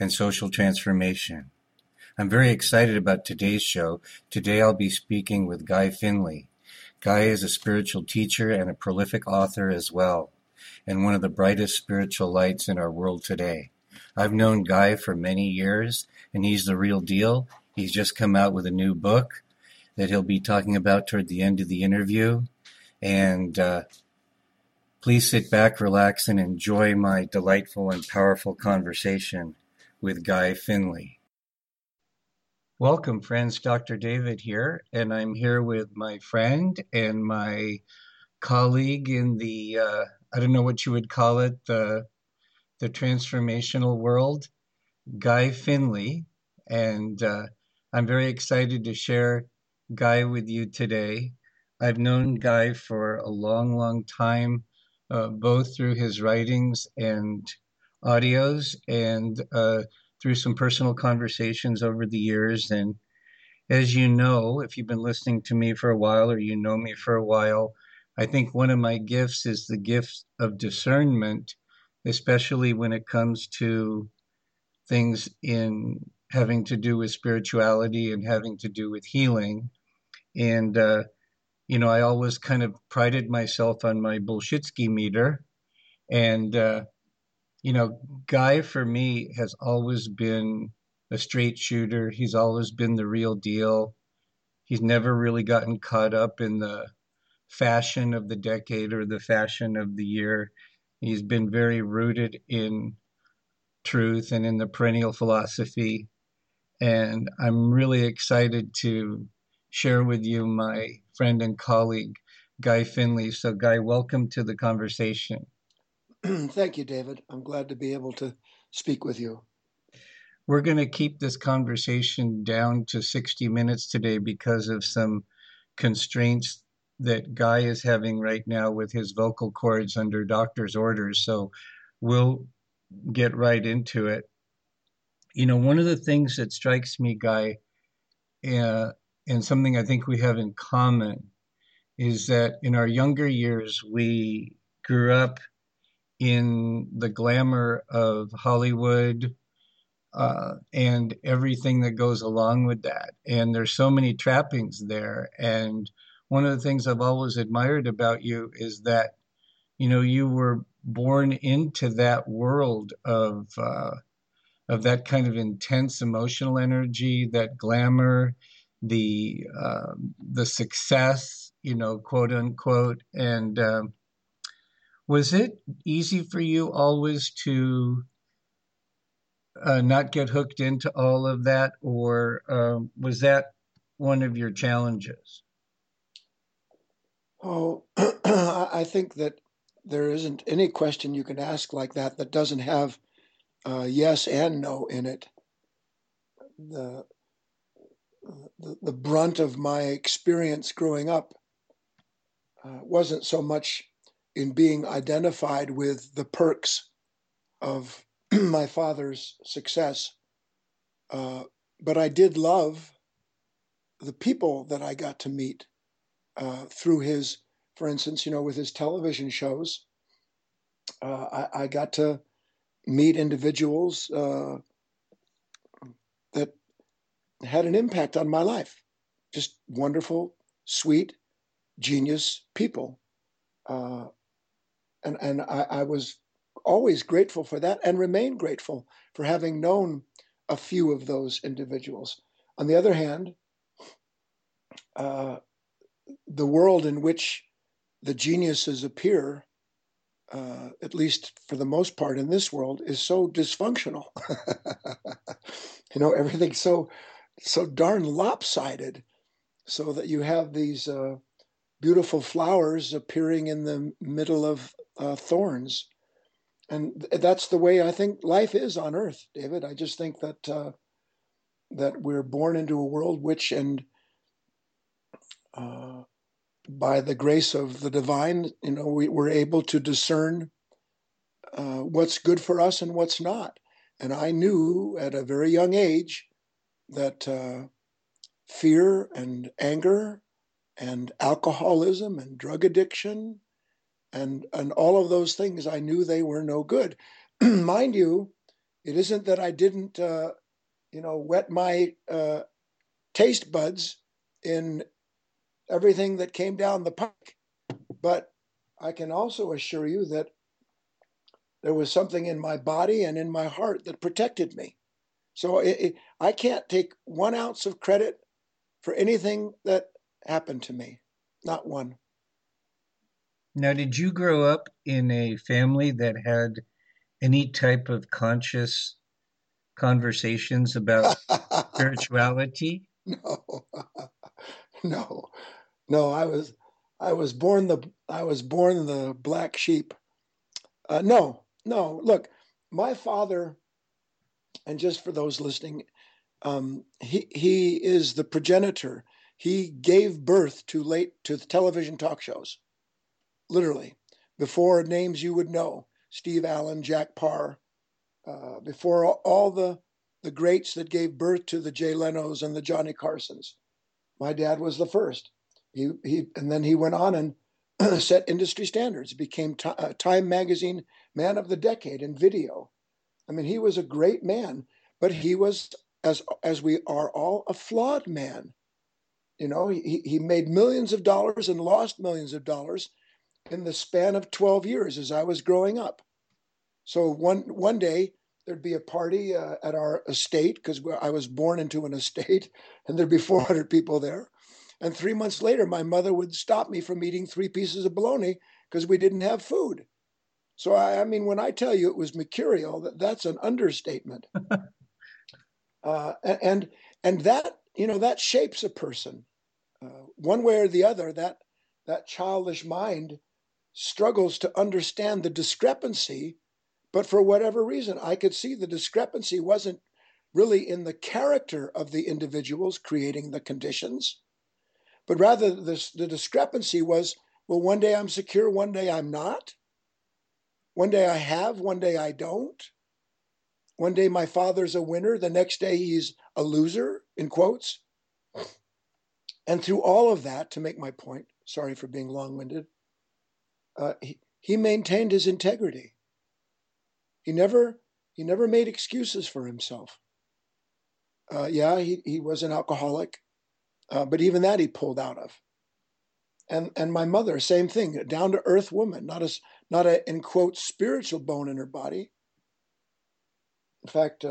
and social transformation. I'm very excited about today's show. Today I'll be speaking with Guy Finley. Guy is a spiritual teacher and a prolific author as well, and one of the brightest spiritual lights in our world today. I've known Guy for many years, and he's the real deal. He's just come out with a new book that he'll be talking about toward the end of the interview. And please sit back, relax, and enjoy my delightful and powerful conversation with Guy Finley. Welcome, friends. Dr. David here, and I'm here with my friend and my colleague in the, I don't know what you would call it, the transformational world, Guy Finley. And I'm very excited to share Guy with you today. I've known Guy for a long, long time, both through his writings and audios and through some personal conversations over the years. And as you know, if you've been listening to me for a while or you know me for a while, I think one of my gifts is the gift of discernment, especially when it comes to things in having to do with spirituality and having to do with healing. And, you know, I always kind of prided myself on my bullshitsky meter. And, you know, Guy for me has always been a straight shooter. He's always been the real deal. He's never really gotten caught up in the fashion of the decade or the fashion of the year. He's been very rooted in truth and in the perennial philosophy. And I'm really excited to share with you my friend and colleague, Guy Finley. So, Guy, welcome to the conversation. Thank you, David. I'm glad to be able to speak with you. We're going to keep this conversation down to 60 minutes today because of some constraints that Guy is having right now with his vocal cords under doctor's orders. So we'll get right into it. You know, one of the things that strikes me, Guy, and something I think we have in common is that in our younger years, we grew up in the glamour of Hollywood and everything that goes along with that. And there's so many trappings there. And one of the things I've always admired about you is that, you know, you were born into that world of that kind of intense emotional energy, that glamour, the success, you know, quote unquote. And, was it easy for you always to not get hooked into all of that, or was that one of your challenges? Oh, I think that there isn't any question you can ask like that that doesn't have yes and no in it. The brunt of my experience growing up wasn't so much in being identified with the perks of my father's success. But I did love the people that I got to meet through his, for instance, you know, with his television shows. I got to meet individuals that had an impact on my life. Just wonderful, sweet, genius people. And I was always grateful for that and remain grateful for having known a few of those individuals. On the other hand, the world in which the geniuses appear, at least for the most part in this world, is so dysfunctional. You know, everything's so darn lopsided, so that you have these beautiful flowers appearing in the middle of thorns. And that's the way I think life is on Earth, David. I just think that that we're born into a world which, and by the grace of the divine, you know, we're able to discern what's good for us and what's not. And I knew at a very young age that fear and anger and alcoholism and drug addiction and all of those things, I knew they were no good. Mind you, it isn't that I didn't, wet my taste buds in everything that came down the pike. But I can also assure you that there was something in my body and in my heart that protected me. So I can't take 1 ounce of credit for anything that happened to me, not one. Now, did you grow up in a family that had any type of conscious conversations about spirituality? No. I was born the black sheep. No. Look, my father, and just for those listening, he is the progenitor. He gave birth to the television talk shows. Literally, before names you would know, Steve Allen, Jack Parr, before all the greats that gave birth to the Jay Lenos and the Johnny Carsons. My dad was the first. He went on and set industry standards, became Time Magazine Man of the Decade in video. I mean, he was a great man, but he was, as we are all, a flawed man. You know, he made millions of dollars and lost millions of dollars in the span of 12 years as I was growing up. So one day there'd be a party at our estate, because I was born into an estate, and there'd be 400 people there. And 3 months later, my mother would stop me from eating 3 pieces of bologna because we didn't have food. So, I mean, when I tell you it was mercurial, that's an understatement. And that, you know, that shapes a person. One way or the other, that childish mind struggles to understand the discrepancy, but for whatever reason, I could see the discrepancy wasn't really in the character of the individuals creating the conditions, but rather the discrepancy was, well, one day I'm secure, one day I'm not. One day I have, one day I don't. One day my father's a winner, the next day he's a loser, in quotes. And through all of that, to make my point, sorry for being long-winded, he maintained his integrity. He never made excuses for himself. He was an alcoholic, but even that he pulled out of. And my mother, same thing, a down-to-earth woman, not a in quotes spiritual bone in her body. In fact,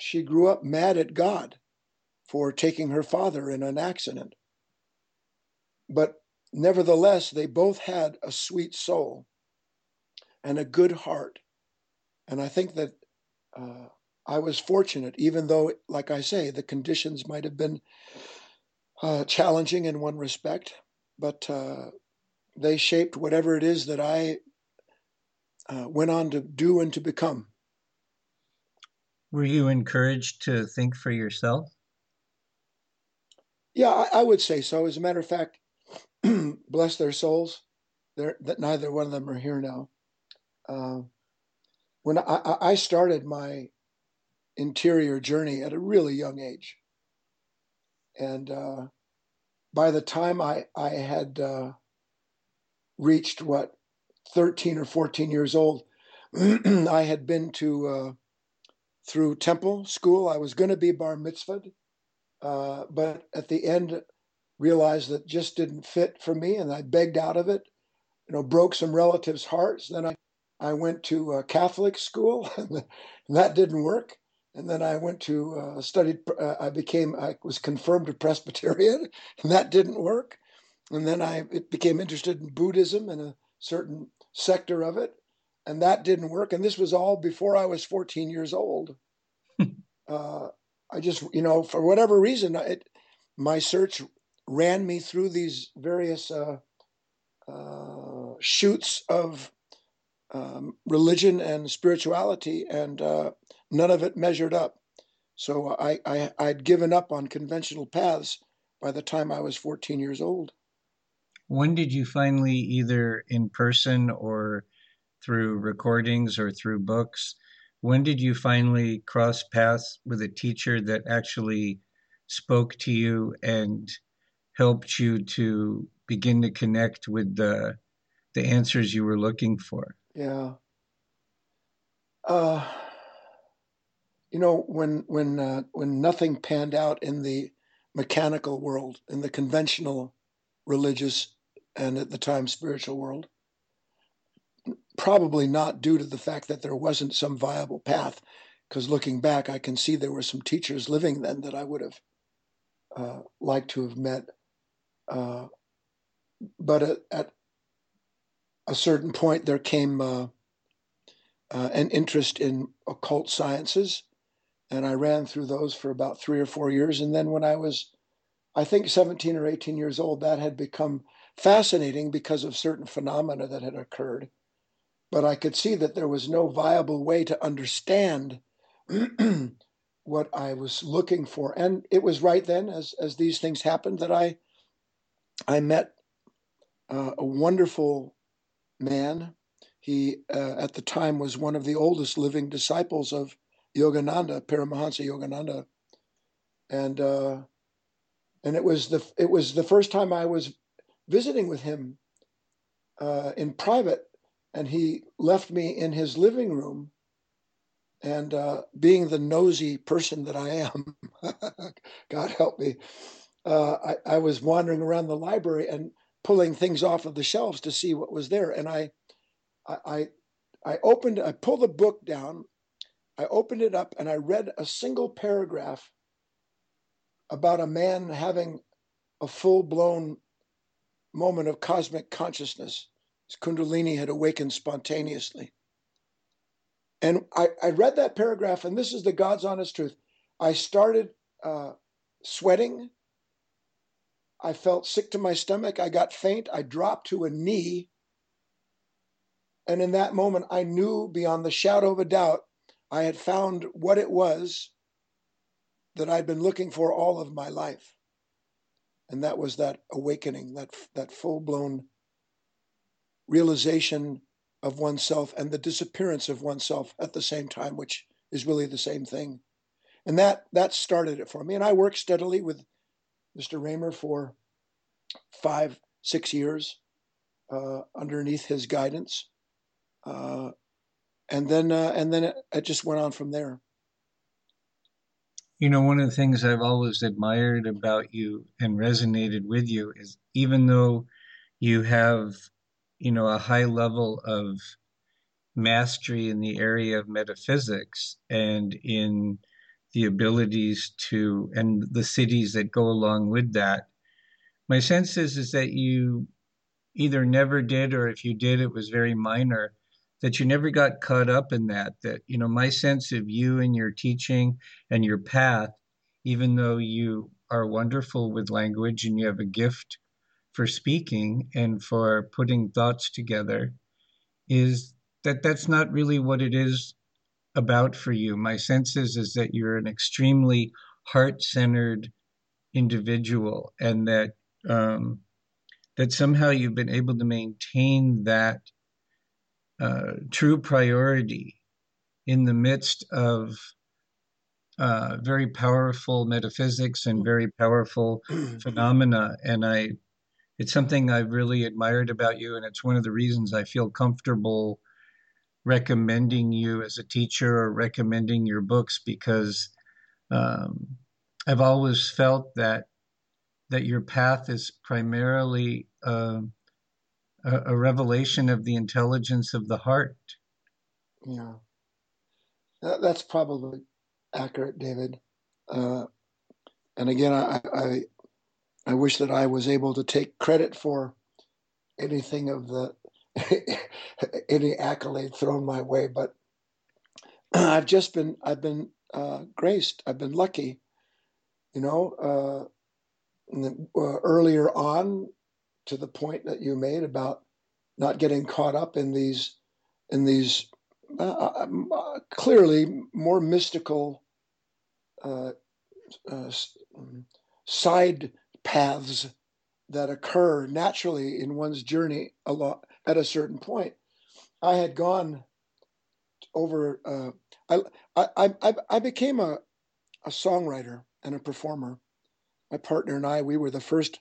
she grew up mad at God for taking her father in an accident. But nevertheless, they both had a sweet soul and a good heart. And I think that I was fortunate, even though, like I say, the conditions might have been challenging in one respect, but they shaped whatever it is that I went on to do and to become. Were you encouraged to think for yourself? Yeah, I would say so. As a matter of fact, bless their souls, that neither one of them are here now. When I started my interior journey at a really young age, and by the time I had reached 13 or 14 years old, I had been to through temple school. I was going to be bar mitzvahed, but at the end, realized that just didn't fit for me, and I begged out of it, broke some relatives' hearts. Then I went to Catholic school, and that didn't work. And then I went to I was confirmed a Presbyterian, and that didn't work. And then I became interested in Buddhism and a certain sector of it, and that didn't work. And this was all before I was 14 years old. I just, for whatever reason, my search ran me through these various shoots of religion and spirituality, and none of it measured up. So I'd given up on conventional paths by the time I was 14 years old. When did you finally, either in person or through recordings or through books, when did you finally cross paths with a teacher that actually spoke to you and helped you to begin to connect with the answers you were looking for? Yeah. You know, when nothing panned out in the mechanical world, in the conventional religious and at the time spiritual world, probably not due to the fact that there wasn't some viable path, because looking back, I can see there were some teachers living then that I would have liked to have met. But at a certain point, there came an interest in occult sciences, and I ran through those for about 3 or 4 years. And then when I was, I think, 17 or 18 years old, that had become fascinating because of certain phenomena that had occurred. But I could see that there was no viable way to understand what I was looking for. And it was right then, as these things happened, that I met a wonderful man. He, at the time, was one of the oldest living disciples of Yogananda, Paramahansa Yogananda. And it was the first time I was visiting with him in private. And he left me in his living room, and being the nosy person that I am, God help me, I was wandering around the library and pulling things off of the shelves to see what was there. And I pulled the book down, I opened it up, and I read a single paragraph about a man having a full-blown moment of cosmic consciousness. His Kundalini had awakened spontaneously. And I read that paragraph, and this is the God's honest truth. I started sweating. I felt sick to my stomach. I got faint. I dropped to a knee. And in that moment, I knew beyond the shadow of a doubt, I had found what it was that I'd been looking for all of my life. And that was that awakening, that full-blown realization of oneself and the disappearance of oneself at the same time, which is really the same thing. And that started it for me. And I worked steadily with Mr. Raymer for 5-6 years underneath his guidance. And then it just went on from there. You know, one of the things I've always admired about you and resonated with you is, even though you have, you know, a high level of mastery in the area of metaphysics and in the abilities to, and the cities that go along with that, my sense is that you either never did, or if you did, it was very minor, that you never got caught up in that, you know, my sense of you and your teaching and your path, even though you are wonderful with language and you have a gift for speaking and for putting thoughts together, is that that's not really what it is about for you. My sense is that you're an extremely heart-centered individual, and that that somehow you've been able to maintain that true priority in the midst of very powerful metaphysics and very powerful phenomena. And it's something I've really admired about you, and it's one of the reasons I feel comfortable recommending you as a teacher or recommending your books, because I've always felt that your path is primarily a revelation of the intelligence of the heart. Yeah, that's probably accurate, David. And again, I wish that I was able to take credit for anything of any accolade thrown my way, but I've been graced. I've been lucky, you know, earlier on, to the point that you made about not getting caught up in these in these clearly more mystical side paths that occur naturally in one's journey a lot at a certain point. I had gone over. I became a songwriter and a performer. My partner and I, we were the first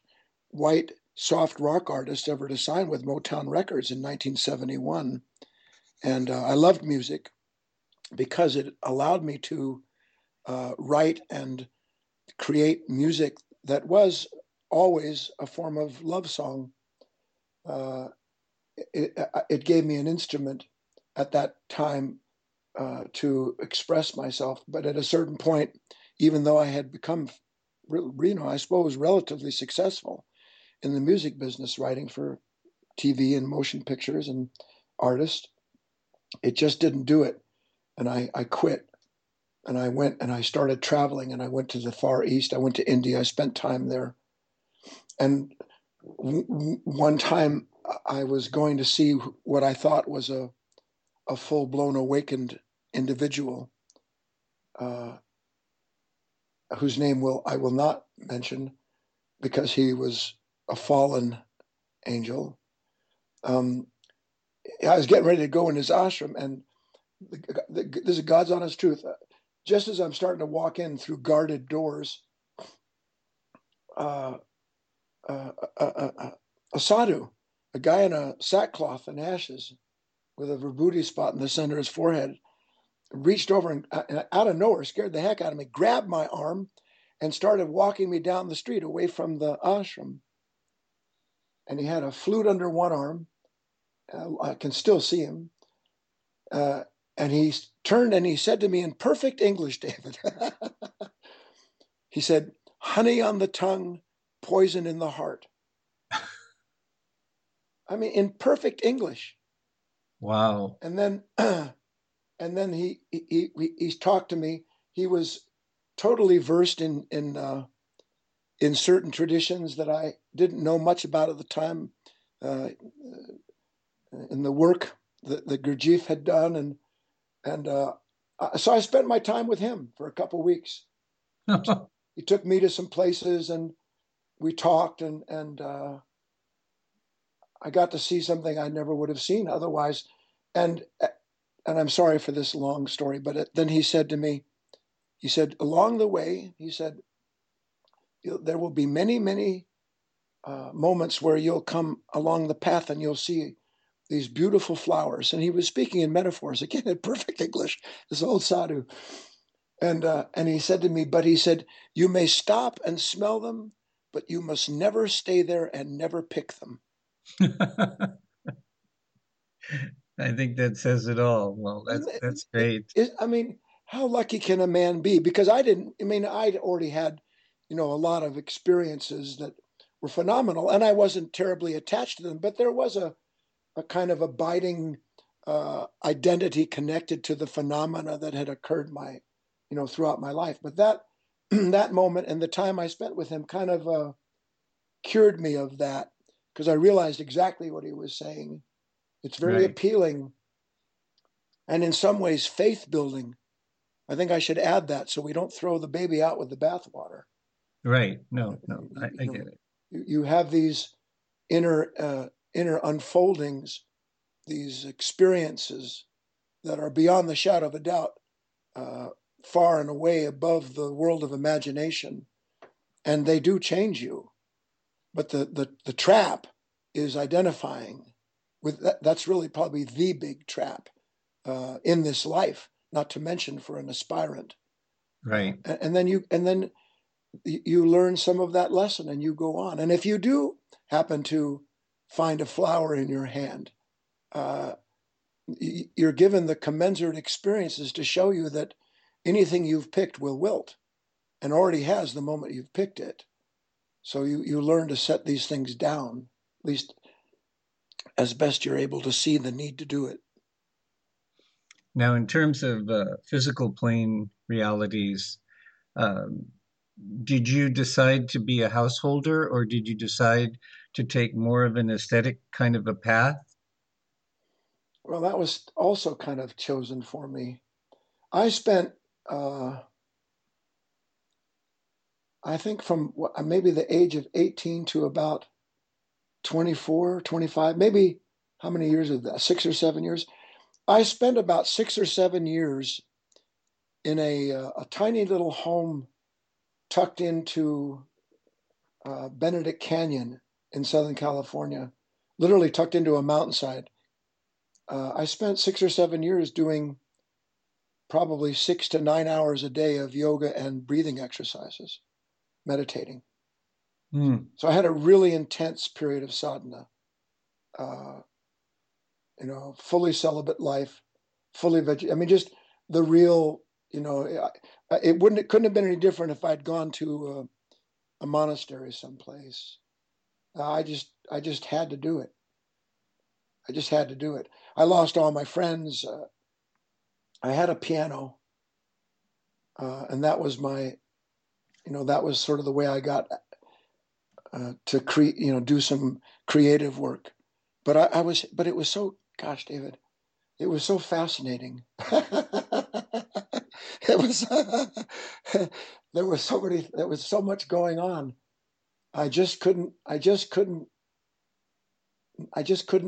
white soft rock artist ever to sign with Motown Records in 1971. And I loved music because it allowed me to write and create music that was always a form of love song. It gave me an instrument at that time to express myself. But at a certain point, even though I had become, you know, I suppose, relatively successful in the music business, writing for TV and motion pictures and artists, it just didn't do it. And I quit. And I went and I started traveling, and I went to the Far East. I went to India. I spent time there. And one time I was going to see what I thought was a full-blown awakened individual whose name I will not mention because he was a fallen angel. I was getting ready to go in his ashram, and this is God's honest truth. Just as I'm starting to walk in through guarded doors, a sadhu, a guy in a sackcloth and ashes with a vibhuti spot in the center of his forehead, reached over and out of nowhere, scared the heck out of me, grabbed my arm and started walking me down the street away from the ashram. And he had a flute under one arm. I can still see him. And he turned and he said to me in perfect English, David, he said, honey on the tongue, poison in the heart. I mean, in perfect English. Wow. And then he talked to me. He was totally versed in certain traditions that I didn't know much about at the time, in the work that the Gurdjieff had done. So I spent my time with him for a couple of weeks. He took me to some places and we talked, and I got to see something I never would have seen otherwise. And I'm sorry for this long story, but then he said to me, he said, along the way, he said, there will be many, many moments where you'll come along the path and you'll see these beautiful flowers. And he was speaking in metaphors, again, in perfect English, this old sadhu. And he said to me, but he said, you may stop and smell them, but you must never stay there and never pick them. I think that says it all. Well, that's great. I mean, how lucky can a man be? Because I'd already had, you know, a lot of experiences that were phenomenal, and I wasn't terribly attached to them, but there was a kind of abiding identity connected to the phenomena that had occurred throughout my life. But that moment and the time I spent with him kind of cured me of that, because I realized exactly what he was saying. It's very appealing, and in some ways faith building. I think I should add that so we don't throw the baby out with the bathwater. Right. No, I get it. You have these inner unfoldings, these experiences that are beyond the shadow of a doubt, far and away above the world of imagination, and they do change you. But the trap is identifying with that. That's really probably the big trap in this life, not to mention for an aspirant. Right. And then you learn some of that lesson and you go on. And if you do happen to find a flower in your hand, you're given the commensurate experiences to show you that anything you've picked will wilt, and already has the moment you've picked it. So you learn to set these things down, at least as best you're able to see the need to do it. Now, in terms of physical plane realities, did you decide to be a householder, or did you decide to take more of an aesthetic kind of a path? Well, that was also kind of chosen for me. I spent, I think from maybe the age of 18 to about 24, 25, maybe how many years of that? 6 or 7 years. I spent about 6 or 7 years in a tiny little home tucked into Benedict Canyon in Southern California, literally tucked into a mountainside. I spent 6 or 7 years doing probably 6 to 9 hours a day of yoga and breathing exercises, meditating. Mm. So I had a really intense period of sadhana, fully celibate life, fully vegetarian. I mean, just the real, it couldn't have been any different if I'd gone to a monastery someplace. I just had to do it. I lost all my friends. I had a piano, and that was my, that was sort of the way I got to create, do some creative work. But it was so, gosh, David, it was so fascinating. It was, there was so much going on. I just couldn't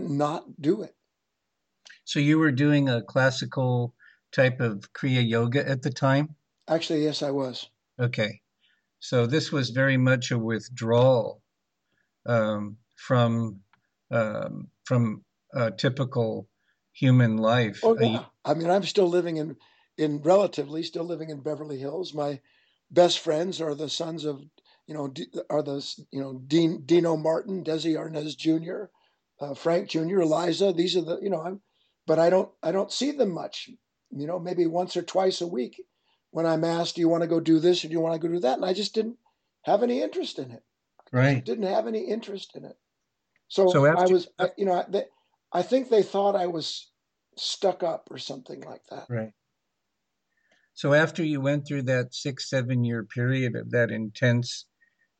not do it. So you were doing a classical type of Kriya Yoga at the time? Actually, yes, I was. Okay. So this was very much a withdrawal from a typical human life. Oh, yeah. I mean, I'm still living in Beverly Hills. My best friends are the sons of, Dino Martin, Desi Arnaz Jr., Frank Jr., Eliza. These are the, but I don't see them much, maybe once or twice a week when I'm asked, do you want to go do this or do you want to go do that? And I just didn't have any interest in it. Right. So after, I was, I think they thought I was stuck up or something like that. Right. So after you went through that 6-7 year period of that intense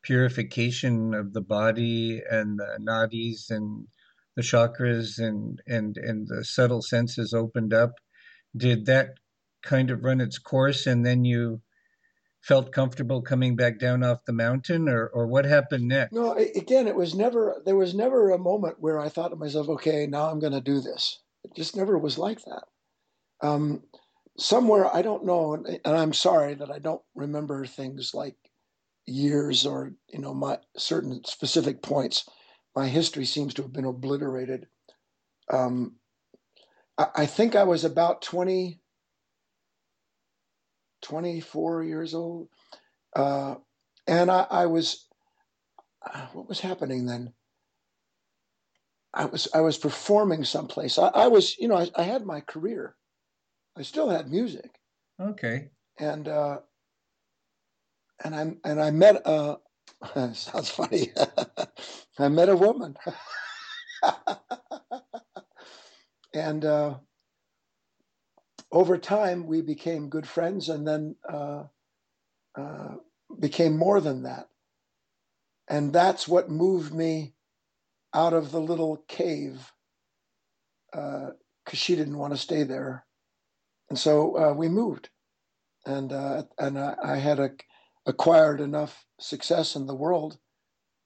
purification of the body and the nadis and the chakras and the subtle senses opened up, did that kind of run its course and then you felt comfortable coming back down off the mountain, or what happened next? No, again, there was never a moment where I thought to myself, okay, now I'm going to do this. It just never was like that. Somewhere, I don't know, and I'm sorry that I don't remember things like years or, my certain specific points. My history seems to have been obliterated. I think I was about 24 years old. And I was, what was happening then? I was performing someplace. I had my career. I still had music. Okay. And I met sounds funny. I met a woman. And over time, we became good friends, and then became more than that. And that's what moved me out of the little cave, because she didn't want to stay there. And so we moved, and I had acquired enough success in the world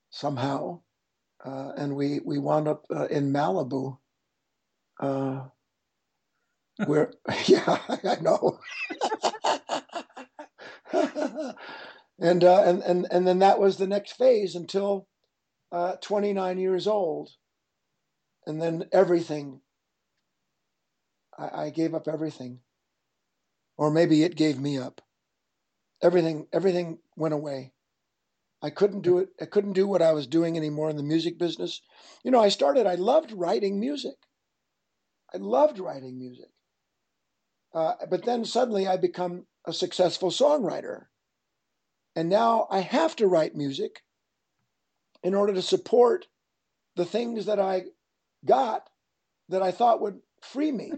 somehow, and we wound up in Malibu, where yeah, I know, and then that was the next phase until 29 years old, and then everything. I gave up everything. Or maybe it gave me up. Everything went away. I couldn't do it. I couldn't do what I was doing anymore in the music business. I loved writing music. But then suddenly I become a successful songwriter. And now I have to write music in order to support the things that I got that I thought would free me.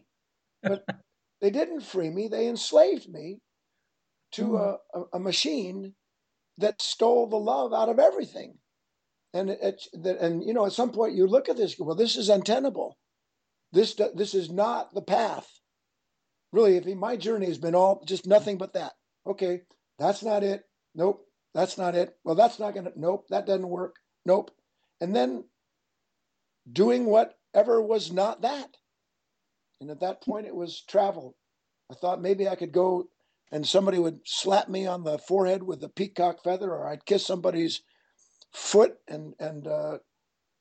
But they didn't free me. They enslaved me to a machine that stole the love out of everything. And at some point you look at this, well, this is untenable. This is not the path. Really, if my journey has been all just nothing but that. Okay, that's not it. Nope, that's not it. Well, that's not going to, nope, that doesn't work. Nope. And then doing whatever was not that. And at that point, it was travel. I thought maybe I could go and somebody would slap me on the forehead with a peacock feather, or I'd kiss somebody's foot, and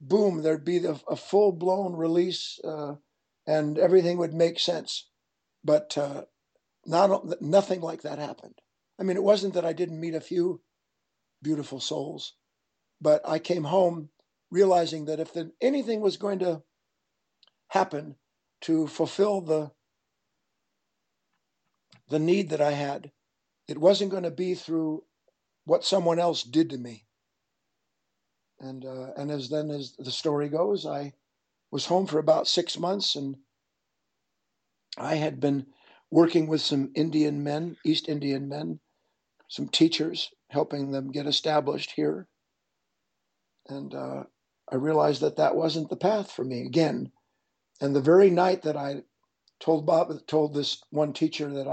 boom, there'd be a full-blown release, and everything would make sense. But nothing like that happened. I mean, it wasn't that I didn't meet a few beautiful souls, but I came home realizing that if anything was going to happen to fulfill the need that I had, it wasn't going to be through what someone else did to me. And as the story goes, I was home for about 6 months, and I had been working with some Indian men, East Indian men, some teachers, helping them get established here. And I realized that wasn't the path for me again. And the very night that I told this one teacher that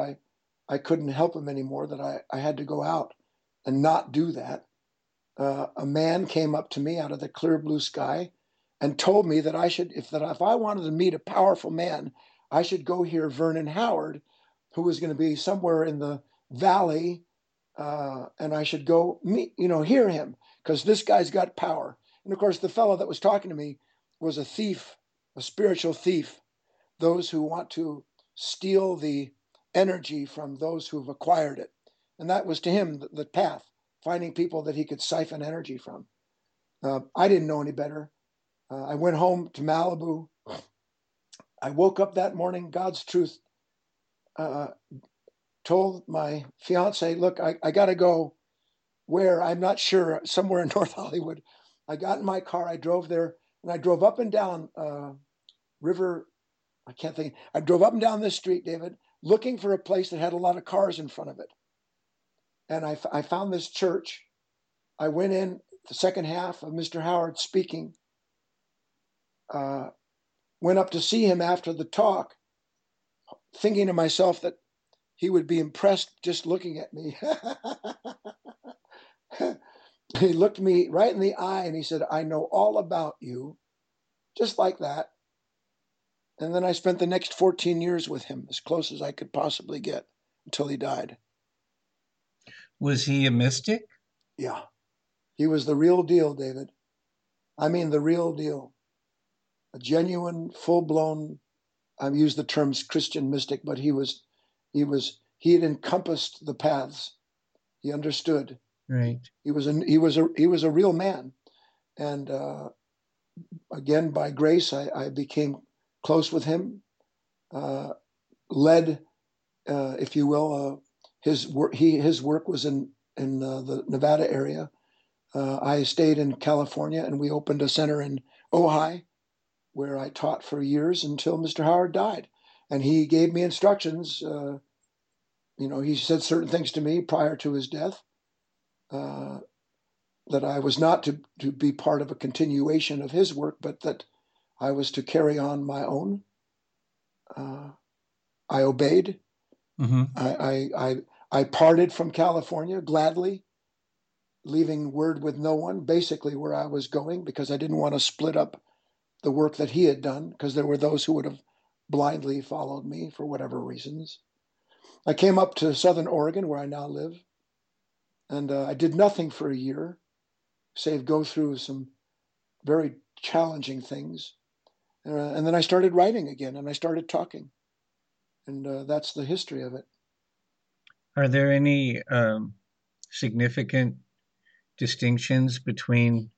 I couldn't help him anymore, that I had to go out and not do that, a man came up to me out of the clear blue sky and told me that I should, if I wanted to meet a powerful man, I should go hear Vernon Howard, who was going to be somewhere in the valley, and I should go hear him, because this guy's got power. And of course, the fellow that was talking to me was a thief, a spiritual thief. Those who want to steal the energy from those who've acquired it. And that was to him the path, finding people that he could siphon energy from. I didn't know any better. I went home to Malibu. I woke up that morning, God's truth, told my fiance, look, I got to go where, I'm not sure, somewhere in North Hollywood. I got in my car, I drove there, and I drove up and down River, I can't think. I drove up and down this street, David, looking for a place that had a lot of cars in front of it. And I found this church. I went in the second half of Mr. Howard speaking. Went up to see him after the talk, thinking to myself that he would be impressed just looking at me. He looked me right in the eye and he said, I know all about you, just like that. And then I spent the next 14 years with him, as close as I could possibly get, until he died. Was he a mystic? Yeah. He was the real deal, David. I mean, the real deal. A genuine, full-blown, I've used the terms Christian mystic, but he had encompassed the paths. He understood. Right. He was a real man. And again, by grace, I became close with him, led, if you will, his work was in the Nevada area. I stayed in California, and we opened a center in Ojai, where I taught for years until Mr. Howard died. And he gave me instructions. He said certain things to me prior to his death, that I was not to be part of a continuation of his work, but that I was to carry on my own. I obeyed. Mm-hmm. I parted from California gladly, leaving word with no one, basically where I was going, because I didn't want to split up the work that he had done, because there were those who would have blindly followed me for whatever reasons. I came up to Southern Oregon, where I now live, and I did nothing for a year, save go through some very challenging things. And then I started writing again, and I started talking. And that's the history of it. Are there any significant distinctions between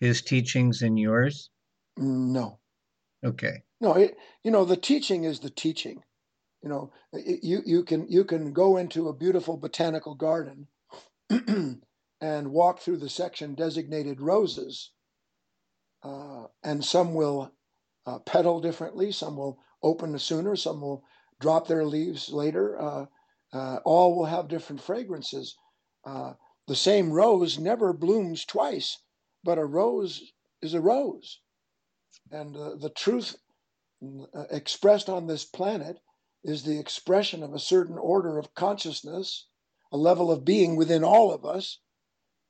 his teachings and yours? No. Okay. No, the teaching is the teaching. You can go into a beautiful botanical garden and walk through the section designated roses. And some will petal differently, some will open sooner, some will drop their leaves later. All will have different fragrances. The same rose never blooms twice, but a rose is a rose. And the truth expressed on this planet is the expression of a certain order of consciousness, a level of being within all of us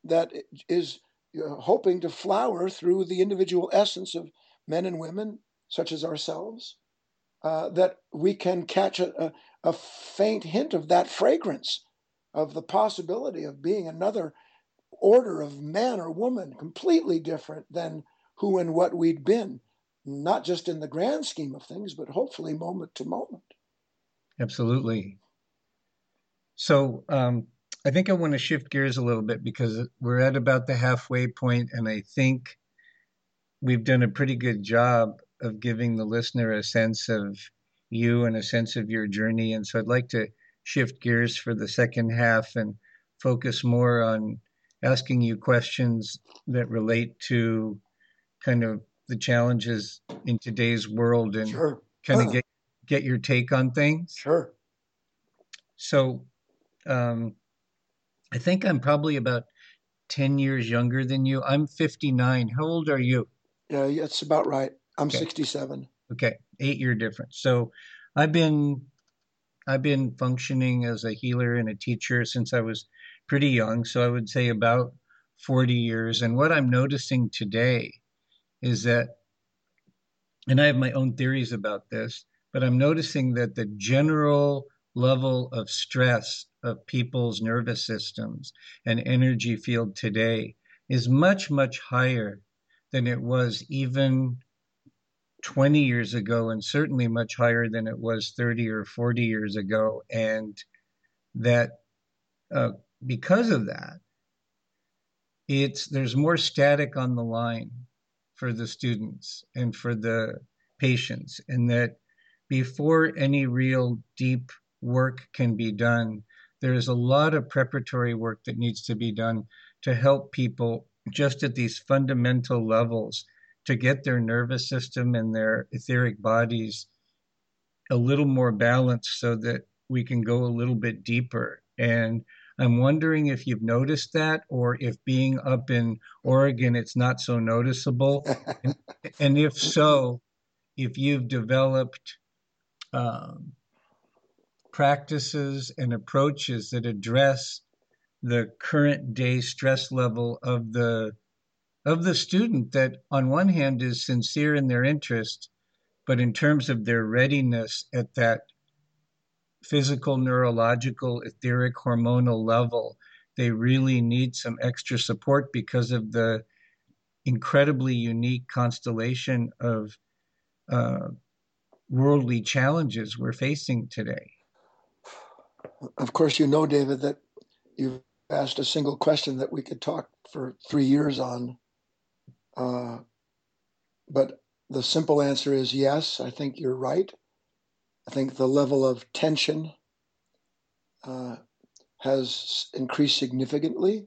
that is hoping to flower through the individual essence of men and women, such as ourselves, that we can catch a faint hint of that fragrance of the possibility of being another order of man or woman, completely different than who and what we'd been, not just in the grand scheme of things, but hopefully moment to moment. Absolutely. So I think I want to shift gears a little bit because we're at about the halfway point, and I think we've done a pretty good job of giving the listener a sense of you and a sense of your journey. And so I'd like to shift gears for the second half and focus more on asking you questions that relate to kind of the challenges in today's world and sure. kind of get your take on things. Sure. So I think I'm probably about 10 years younger than you. I'm 59. How old are you? Yeah, that's about right. I'm okay. 67. Okay. 8-year difference. So I've been functioning as a healer and a teacher since I was pretty young. So I would say about 40 years. And what I'm noticing today is that, and I have my own theories about this, but I'm noticing that the general level of stress of people's nervous systems and energy field today is much, much higher than it was even 20 years ago, and certainly much higher than it was 30 or 40 years ago. And that because of that, there's more static on the line for the students and for the patients, and that before any real deep work can be done, there is a lot of preparatory work that needs to be done to help people just at these fundamental levels to get their nervous system and their etheric bodies a little more balanced so that we can go a little bit deeper. And I'm wondering if you've noticed that, or if being up in Oregon, it's not so noticeable. And if so, if you've developed practices and approaches that address the current day stress level of the student that on one hand is sincere in their interest, but in terms of their readiness at that physical, neurological, etheric, hormonal level, they really need some extra support because of the incredibly unique constellation of worldly challenges we're facing today. Of course, you know, David, that you've asked a single question that we could talk for 3 years on. But the simple answer is yes, I think you're right. I think the level of tension has increased significantly.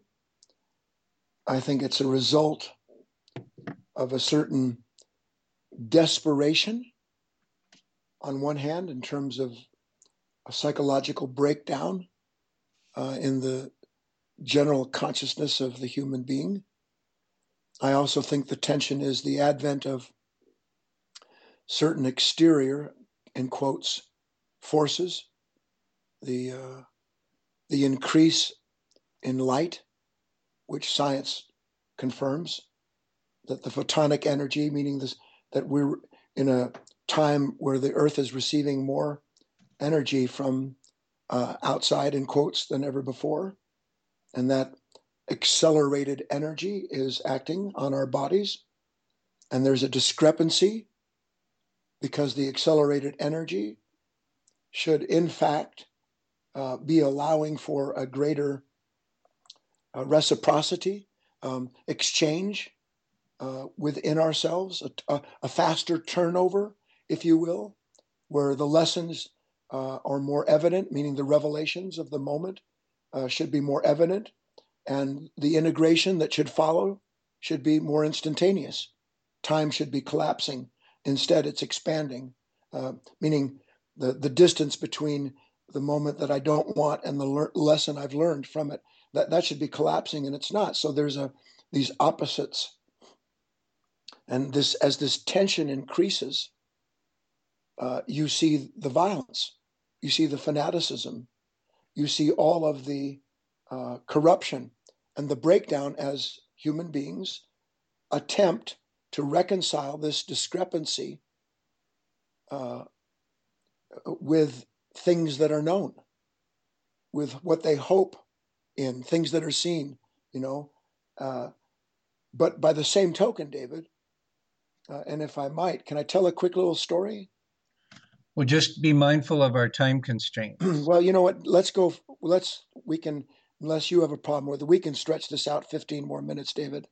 I think it's a result of a certain desperation on one hand in terms of a psychological breakdown in the general consciousness of the human being. I also think the tension is the advent of certain exterior, in quotes, forces, the increase in light, which science confirms, that the photonic energy, meaning this, that we're in a time where the Earth is receiving more energy from outside, in quotes, than ever before. And that accelerated energy is acting on our bodies. And there's a discrepancy, because the accelerated energy should, in fact, be allowing for a greater reciprocity, exchange within ourselves, a faster turnover, if you will, where the lessons are more evident, meaning the revelations of the moment should be more evident, and the integration that should follow should be more instantaneous. Time should be collapsing. Instead, it's expanding, meaning the distance between the moment that I don't want and the lesson I've learned from it, that should be collapsing, and it's not. So there's these opposites. And this, as this tension increases, you see the violence, you see the fanaticism, you see all of the corruption and the breakdown as human beings attempt to reconcile this discrepancy with things that are known, with what they hope in, things that are seen, you know. But by the same token, David, and if I might, can I tell a quick little story? Well, just be mindful of our time constraints. Well, you know what? Let's go. We can, unless you have a problem with it, we can stretch this out 15 more minutes, David.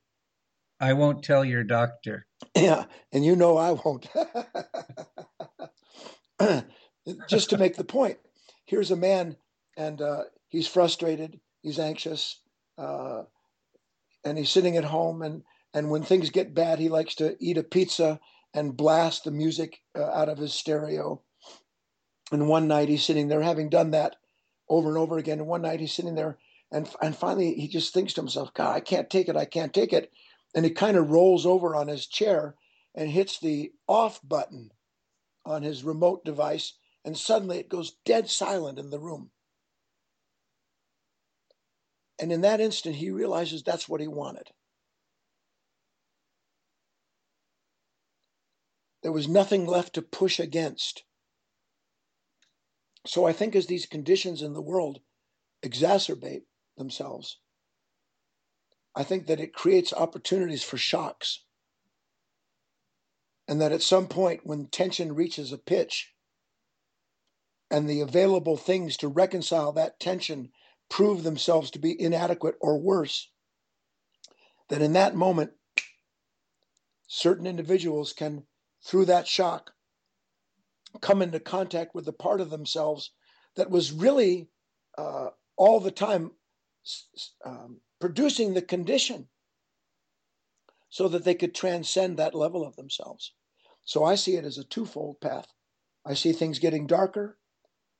I won't tell your doctor. Yeah, and you know I won't. Just to make the point, here's a man, and he's frustrated, he's anxious, and he's sitting at home, and when things get bad, he likes to eat a pizza and blast the music out of his stereo. And one night he's sitting there, having done that over and over again, and one night he's sitting there, and finally he just thinks to himself, God, I can't take it, I can't take it. And he kind of rolls over on his chair and hits the off button on his remote device, and suddenly it goes dead silent in the room. And in that instant, he realizes that's what he wanted. There was nothing left to push against. So I think as these conditions in the world exacerbate themselves, I think that it creates opportunities for shocks. And that at some point when tension reaches a pitch and the available things to reconcile that tension prove themselves to be inadequate or worse, that in that moment, certain individuals can, through that shock, come into contact with the part of themselves that was really all the time producing the condition, so that they could transcend that level of themselves. So I see it as a twofold path. I see things getting darker,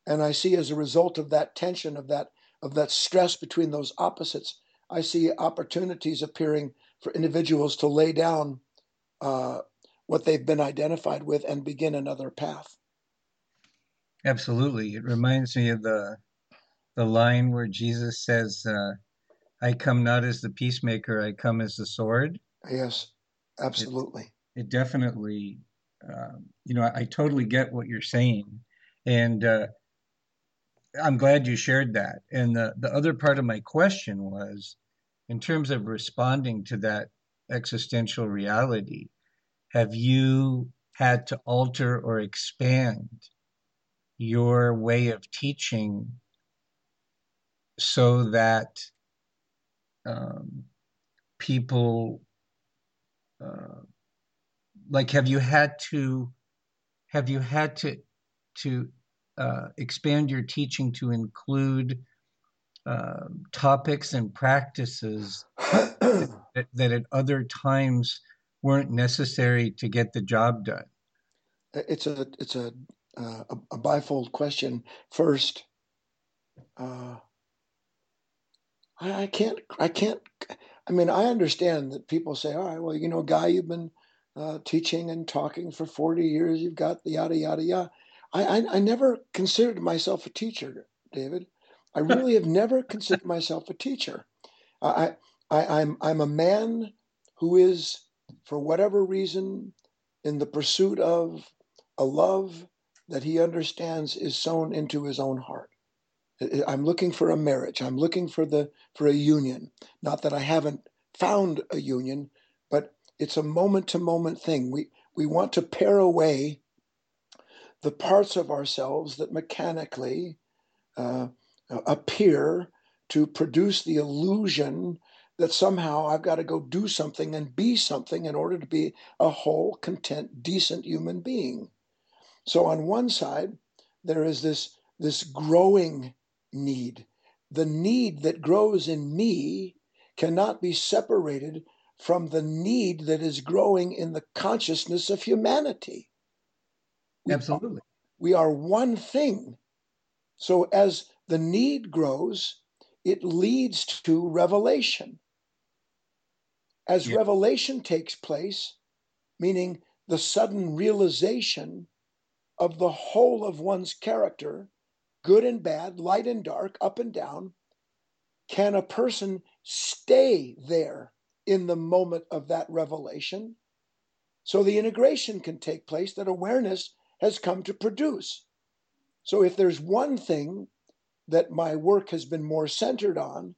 and I see as a result of that tension, of that stress between those opposites, I see opportunities appearing for individuals to lay down what they've been identified with and begin another path. Absolutely. It reminds me of the line where Jesus says, I come not as the peacemaker, I come as the sword. Yes, absolutely. It definitely, you know, I totally get what you're saying. And I'm glad you shared that. And the other part of my question was, in terms of responding to that existential reality, have you had to alter or expand your way of teaching so that people... like, have you had to expand your teaching to include topics and practices that at other times weren't necessary to get the job done? It's a bifold question. First, I can't. I mean, I understand that people say, all right, well, you know, Guy, you've been teaching and talking for 40 years. You've got the yada, yada, yada. I never considered myself a teacher, David. I really have never considered myself a teacher. I'm a man who is, for whatever reason, in the pursuit of a love that he understands is sown into his own heart. I'm looking for a marriage. I'm looking for a union. Not that I haven't found a union, but it's a moment-to-moment thing. We want to pare away the parts of ourselves that mechanically appear to produce the illusion that somehow I've got to go do something and be something in order to be a whole, content, decent human being. So on one side, there is this growing need. The need that grows in me cannot be separated from the need that is growing in the consciousness of humanity. Absolutely. We are one thing. So as the need grows, it leads to revelation. As revelation takes place, meaning the sudden realization of the whole of one's character, good and bad, light and dark, up and down, can a person stay there in the moment of that revelation? So the integration can take place that awareness has come to produce. So if there's one thing that my work has been more centered on,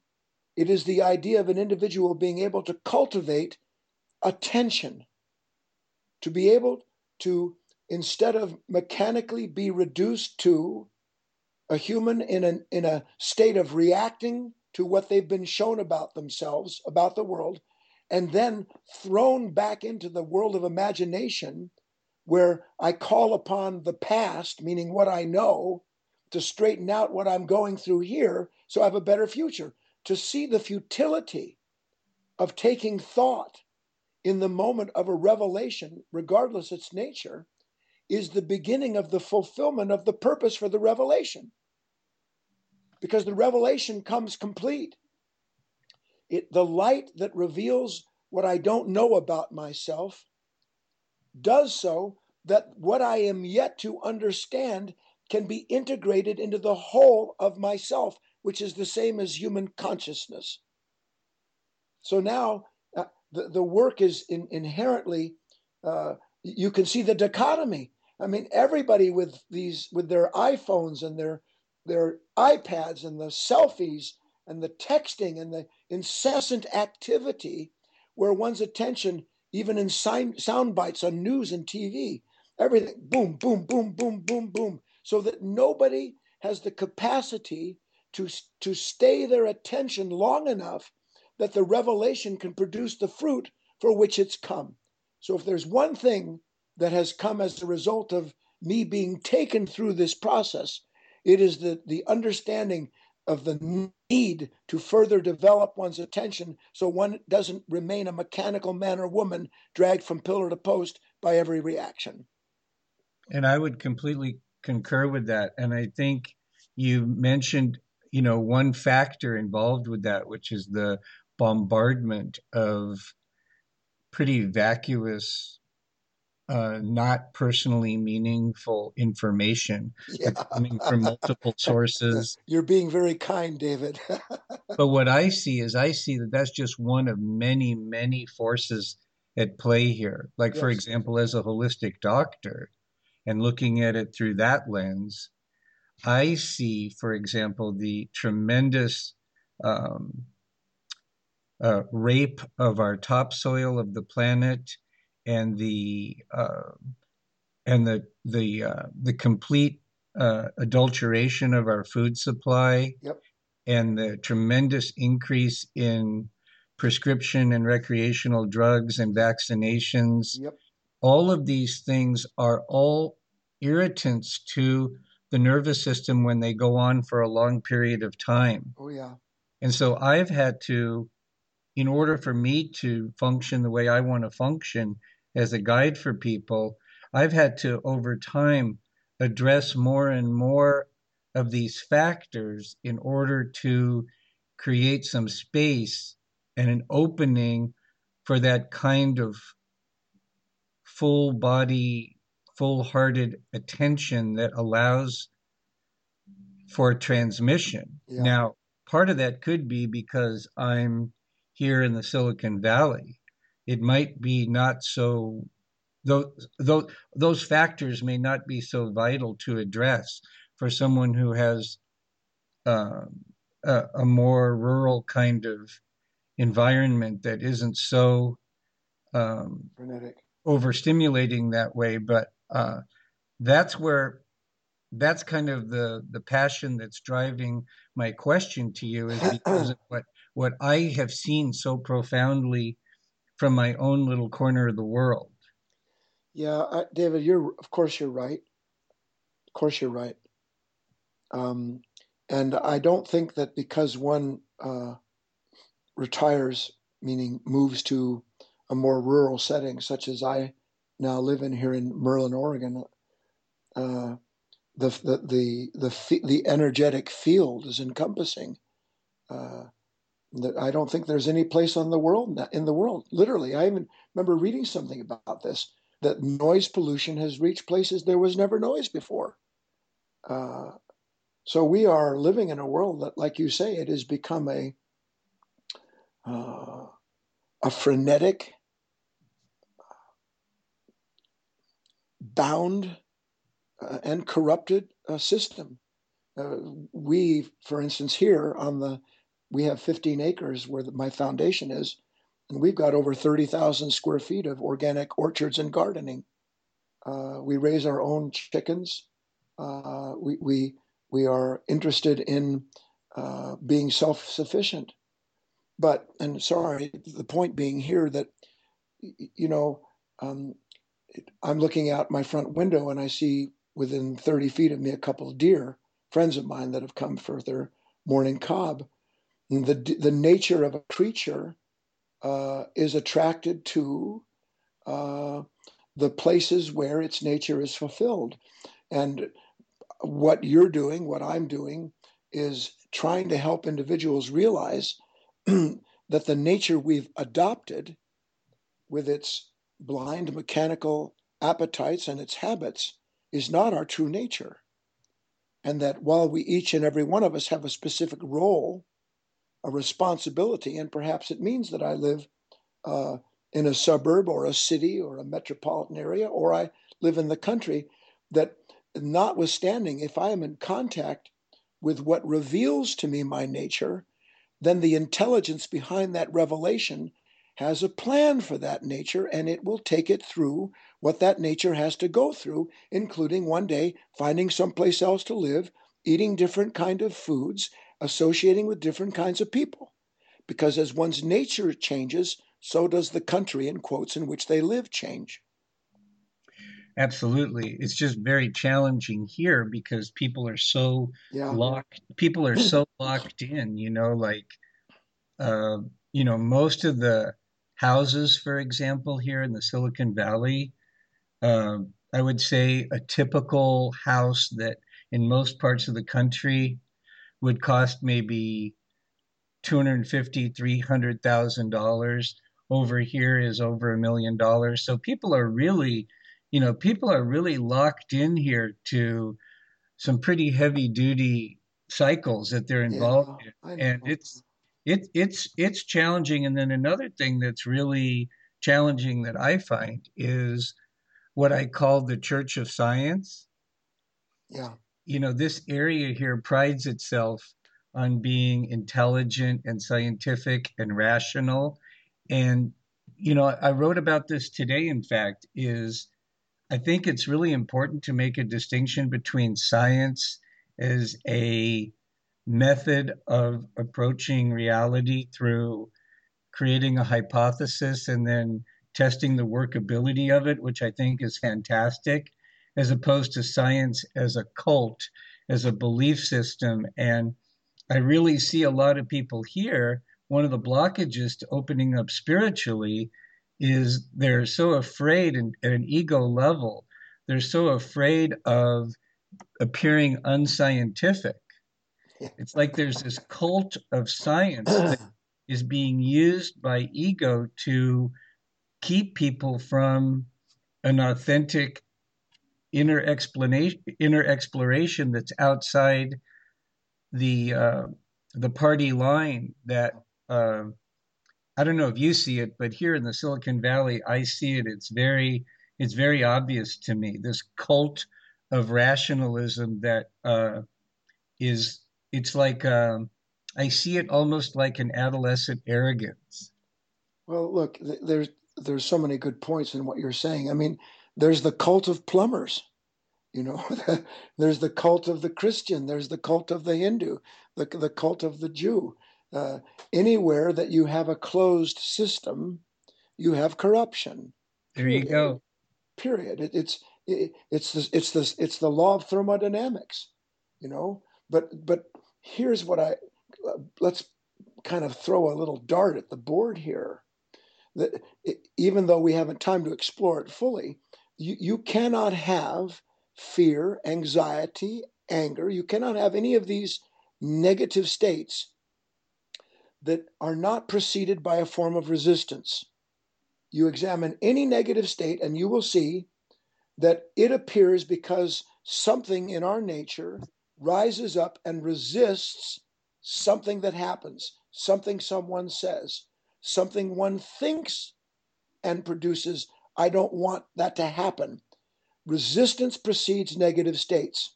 it is the idea of an individual being able to cultivate attention, to be able to, instead of mechanically be reduced to a human in a state of reacting to what they've been shown about themselves, about the world, and then thrown back into the world of imagination where I call upon the past, meaning what I know, to straighten out what I'm going through here so I have a better future, to see the futility of taking thought in the moment of a revelation, regardless its nature, is the beginning of the fulfillment of the purpose for the revelation. Because the revelation comes complete. The light that reveals what I don't know about myself does so that what I am yet to understand can be integrated into the whole of myself, which is the same as human consciousness. So now the work is inherently, you can see the dichotomy. I mean, everybody with their iPhones and their iPads and the selfies and the texting and the incessant activity where one's attention, even in sound bites on news and TV, everything, boom, boom, boom, boom, boom, boom, so that nobody has the capacity to stay their attention long enough that the revelation can produce the fruit for which it's come. So if there's one thing that has come as a result of me being taken through this process, it is the understanding of the need to further develop one's attention so one doesn't remain a mechanical man or woman dragged from pillar to post by every reaction. And I would completely concur with that. And I think you mentioned, you know, one factor involved with that, which is the bombardment of pretty vacuous, not personally meaningful information that's coming from multiple sources. You're being very kind, David. But what I see is that that's just one of many, many forces at play here. Like, for example, as a holistic doctor and looking at it through that lens, I see, for example, the tremendous rape of our topsoil of the planet, and the complete adulteration of our food supply, and the tremendous increase in prescription and recreational drugs and vaccinations. All of these things are all irritants to the nervous system when they go on for a long period of time. And so I've had to, in order for me to function the way I want to function as a guide for people, I've had to, over time, address more and more of these factors in order to create some space and an opening for that kind of full body, full-hearted attention that allows for transmission. Now, part of that could be because I'm here in the Silicon Valley. It might be not so, those factors may not be so vital to address for someone who has a more rural kind of environment that isn't so overstimulating that way, but that's where, that's kind of the passion that's driving my question to you, is because of what I have seen so profoundly from my own little corner of the world. David, of course you're right. And I don't think that because one retires, meaning moves to a more rural setting, such as I now live in here in Merlin, Oregon, the energetic field is encompassing. I don't think there's any place in the world, literally. I even remember reading something about this, that noise pollution has reached places there was never noise before. So we are living in a world that, like you say, it has become a frenetic, bound, and corrupted system. We, for instance, here we have 15 acres where my foundation is, and we've got over 30,000 square feet of organic orchards and gardening. We raise our own chickens. We are interested in being self-sufficient. But, and sorry, the point being here that, you know, I'm looking out my front window and I see within 30 feet of me a couple of deer, friends of mine that have come for their morning cob. And the nature of a creature is attracted to the places where its nature is fulfilled. And what you're doing, what I'm doing, is trying to help individuals realize that the nature we've adopted with its blind mechanical appetites and its habits is not our true nature. And that while we each and every one of us have a specific role, a responsibility, and perhaps it means that I live in a suburb or a city or a metropolitan area, or I live in the country, that notwithstanding, if I am in contact with what reveals to me my nature, then the intelligence behind that revelation has a plan for that nature, and it will take it through what that nature has to go through, including one day finding someplace else to live, eating different kind of foods, associating with different kinds of people. Because as one's nature changes, so does the country, in quotes, in which they live change. Absolutely. It's just very challenging here because people are so locked in, you know, like, you know, most of the houses, for example, here in the Silicon Valley, I would say a typical house that in most parts of the country would cost maybe $250,000, $300,000. Over here is over $1 million. So people are really, you know, people are really locked in here to some pretty heavy duty cycles that they're involved in. And it's challenging. And then another thing that's really challenging that I find is what I call the Church of Science. Yeah. You know, this area here prides itself on being intelligent and scientific and rational. And, you know, I wrote about this today, in fact, is I think it's really important to make a distinction between science as a method of approaching reality through creating a hypothesis and then testing the workability of it, which I think is fantastic, as opposed to science as a cult, as a belief system. And I really see a lot of people here, one of the blockages to opening up spiritually is they're so afraid, and at an ego level, they're so afraid of appearing unscientific. It's like there's this cult of science that is being used by ego to keep people from an authentic inner exploration that's outside the party line. That I don't know if you see it, but here in the Silicon Valley, I see it. It's very obvious to me. This cult of rationalism that it's like I see it almost like an adolescent arrogance. Well, look, there's so many good points in what you're saying. I mean, there's the cult of plumbers, you know. There's the cult of the Christian. There's the cult of the Hindu. The cult of the Jew. Anywhere that you have a closed system, you have corruption. There you go. Period. It's the law of thermodynamics, you know. But here's what let's kind of throw a little dart at the board here. That even though we haven't time to explore it fully, you cannot have fear, anxiety, anger. You cannot have any of these negative states that are not preceded by a form of resistance. You examine any negative state and you will see that it appears because something in our nature rises up and resists something that happens, something someone says, something one thinks and produces. I don't want that to happen. Resistance precedes negative states.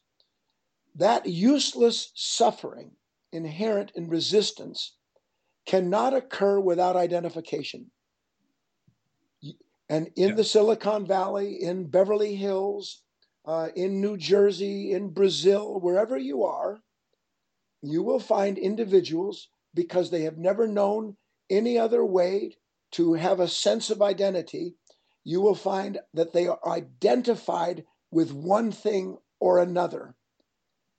That useless suffering inherent in resistance cannot occur without identification. And in the Silicon Valley, in Beverly Hills, in New Jersey, in Brazil, wherever you are, you will find individuals, because they have never known any other way to have a sense of identity, you will find that they are identified with one thing or another.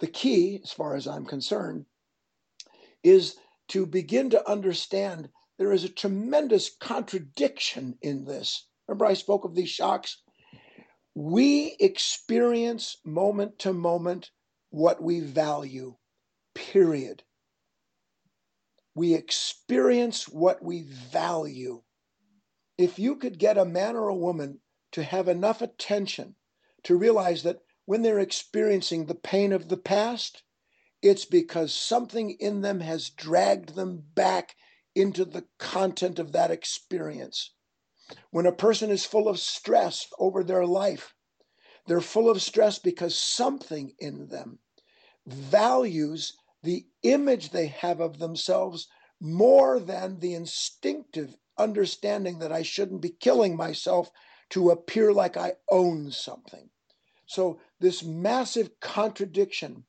The key, as far as I'm concerned, is to begin to understand there is a tremendous contradiction in this. Remember, I spoke of these shocks. We experience moment to moment what we value, period. We experience what we value. If you could get a man or a woman to have enough attention to realize that when they're experiencing the pain of the past, it's because something in them has dragged them back into the content of that experience. When a person is full of stress over their life, they're full of stress because something in them values the image they have of themselves more than the instinctive understanding that I shouldn't be killing myself to appear like I own something. So this massive contradiction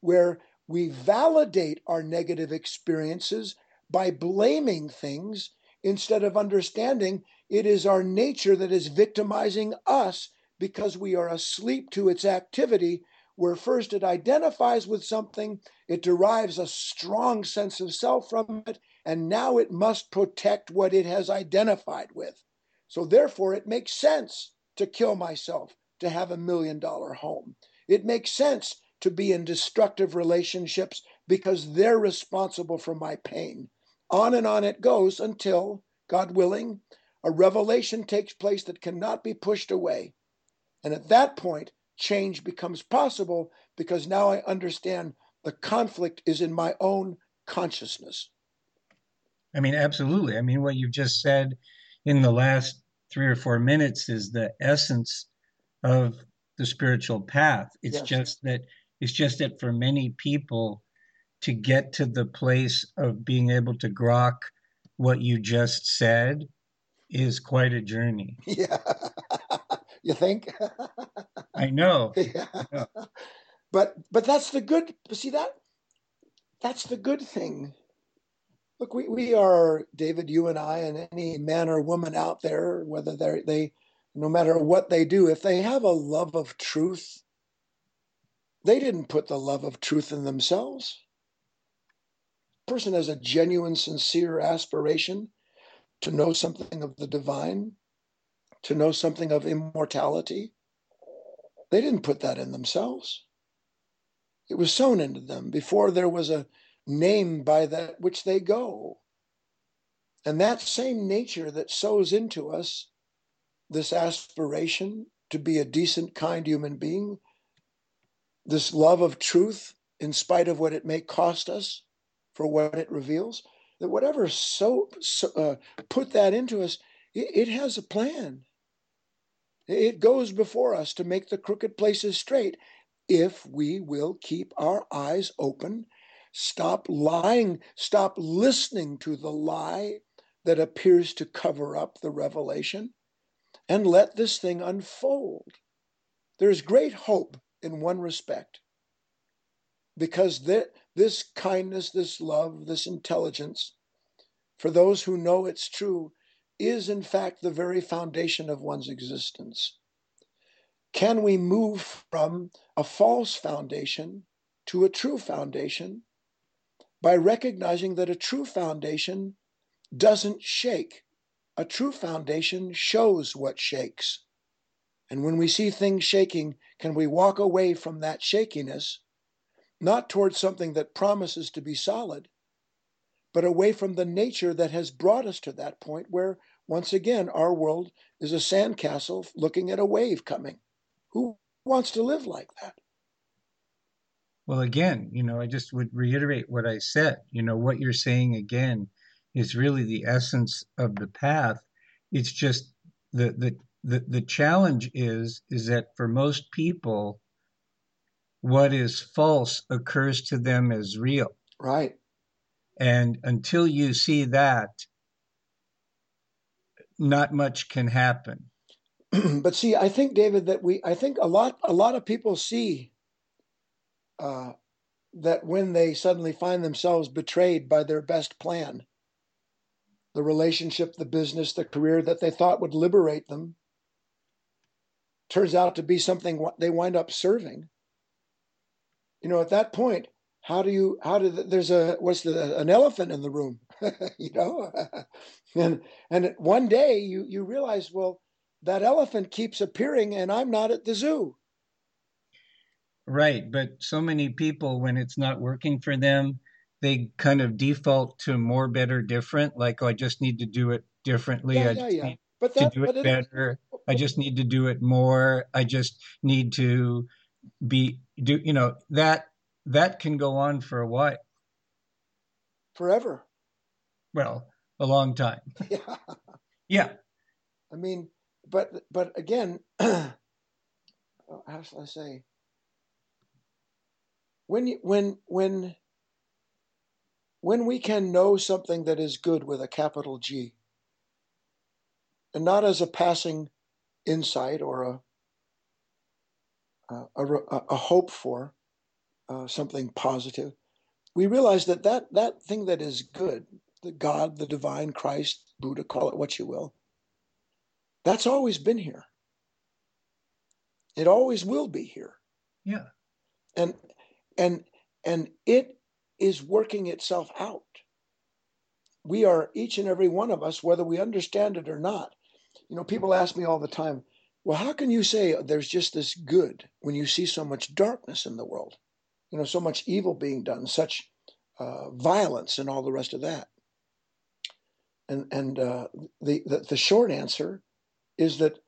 where we validate our negative experiences by blaming things instead of understanding it is our nature that is victimizing us because we are asleep to its activity, where first it identifies with something, it derives a strong sense of self from it, and now it must protect what it has identified with. So therefore, it makes sense to kill myself, to have $1 million home. It makes sense to be in destructive relationships because they're responsible for my pain. On and on it goes until, God willing, a revelation takes place that cannot be pushed away. And at that point, change becomes possible because now I understand the conflict is in my own consciousness. I mean, absolutely. I mean, what you've just said in the last 3 or 4 minutes is the essence of the spiritual path. It's just that for many people to get to the place of being able to grok what you just said is quite a journey. Yeah. You think? I know. Yeah. Yeah. But that's the good, see that? That's the good thing. Look, we are, David, you and I, and any man or woman out there, whether they, no matter what they do, if they have a love of truth, they didn't put the love of truth in themselves. A person has a genuine, sincere aspiration to know something of the divine, to know something of immortality. They didn't put that in themselves. It was sown into them before there was a name by that which they go. And that same nature that sows into us this aspiration to be a decent, kind human being, this love of truth, in spite of what it may cost us for what it reveals, that whatever put that into us, it has a plan. It goes before us to make the crooked places straight if we will keep our eyes open. Stop lying. Stop listening to the lie that appears to cover up the revelation and let this thing unfold. There's great hope in one respect, because this kindness, this love, this intelligence, for those who know it's true, is in fact the very foundation of one's existence. Can we move from a false foundation to a true foundation by recognizing that a true foundation doesn't shake? A true foundation shows what shakes. And when we see things shaking, can we walk away from that shakiness, not towards something that promises to be solid, but away from the nature that has brought us to that point where Once again, our world is a sandcastle looking at a wave coming. Who wants to live like that? Well, again, you know, I just would reiterate what I said. You know, what you're saying again is really the essence of the path. It's just the challenge is that for most people, what is false occurs to them as real. Right. And until you see that, not much can happen. But see, I think, David, that I think a lot of people see that when they suddenly find themselves betrayed by their best plan, the relationship, the business, the career that they thought would liberate them, turns out to be something they wind up serving. You know, at that point, there's an elephant in the room, you know, and one day you realize, well, that elephant keeps appearing and I'm not at the zoo. Right. But so many people, when it's not working for them, they kind of default to more, better, different. Like, oh, I just need to do it differently. I just need to do it better. I just need to do it more. I just need to that can go on for a while. Forever. Well, a long time. Yeah. Yeah. I mean, but again, how shall I say? When we can know something that is good with a capital G, and not as a passing insight or a hope for something positive, we realize that thing that is good, the God, the divine, Christ, Buddha, call it what you will, that's always been here. It always will be here. Yeah. And it is working itself out. We are, each and every one of us, whether we understand it or not. You know, people ask me all the time, well, how can you say there's just this good when you see so much darkness in the world? You know, so much evil being done, such violence and all the rest of that. And the short answer is that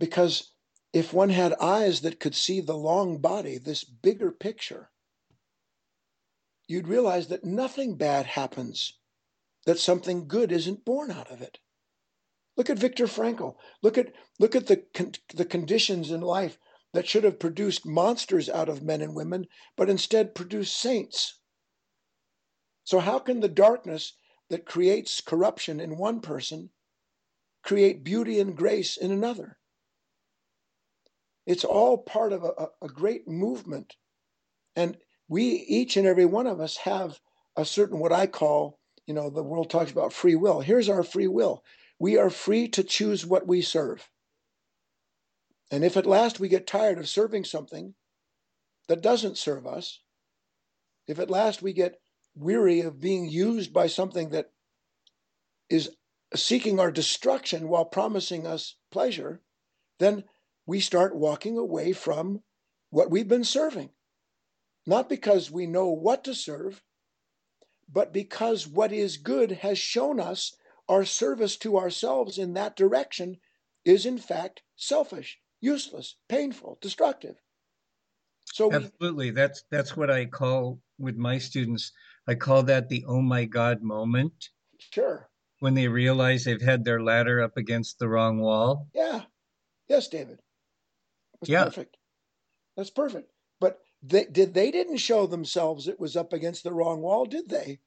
because if one had eyes that could see the long body, this bigger picture, you'd realize that nothing bad happens, that something good isn't born out of it. Look at Viktor Frankl. Look at the conditions in life that should have produced monsters out of men and women, but instead produced saints. So how can the darkness that creates corruption in one person create beauty and grace in another? It's all part of a great movement. And we, each and every one of us, have a certain, what I call, you know, the world talks about free will. Here's our free will. We are free to choose what we serve. And if at last we get tired of serving something that doesn't serve us, if at last we get weary of being used by something that is seeking our destruction while promising us pleasure, then we start walking away from what we've been serving. Not because we know what to serve, but because what is good has shown us our service to ourselves in that direction is in fact selfish, useless, painful, destructive. So absolutely, that's what I call with my students. I call that the oh my God moment. Sure. When they realize they've had their ladder up against the wrong wall. Yeah. Yes, David. That's perfect. That's perfect. But they didn't show themselves it was up against the wrong wall, did they?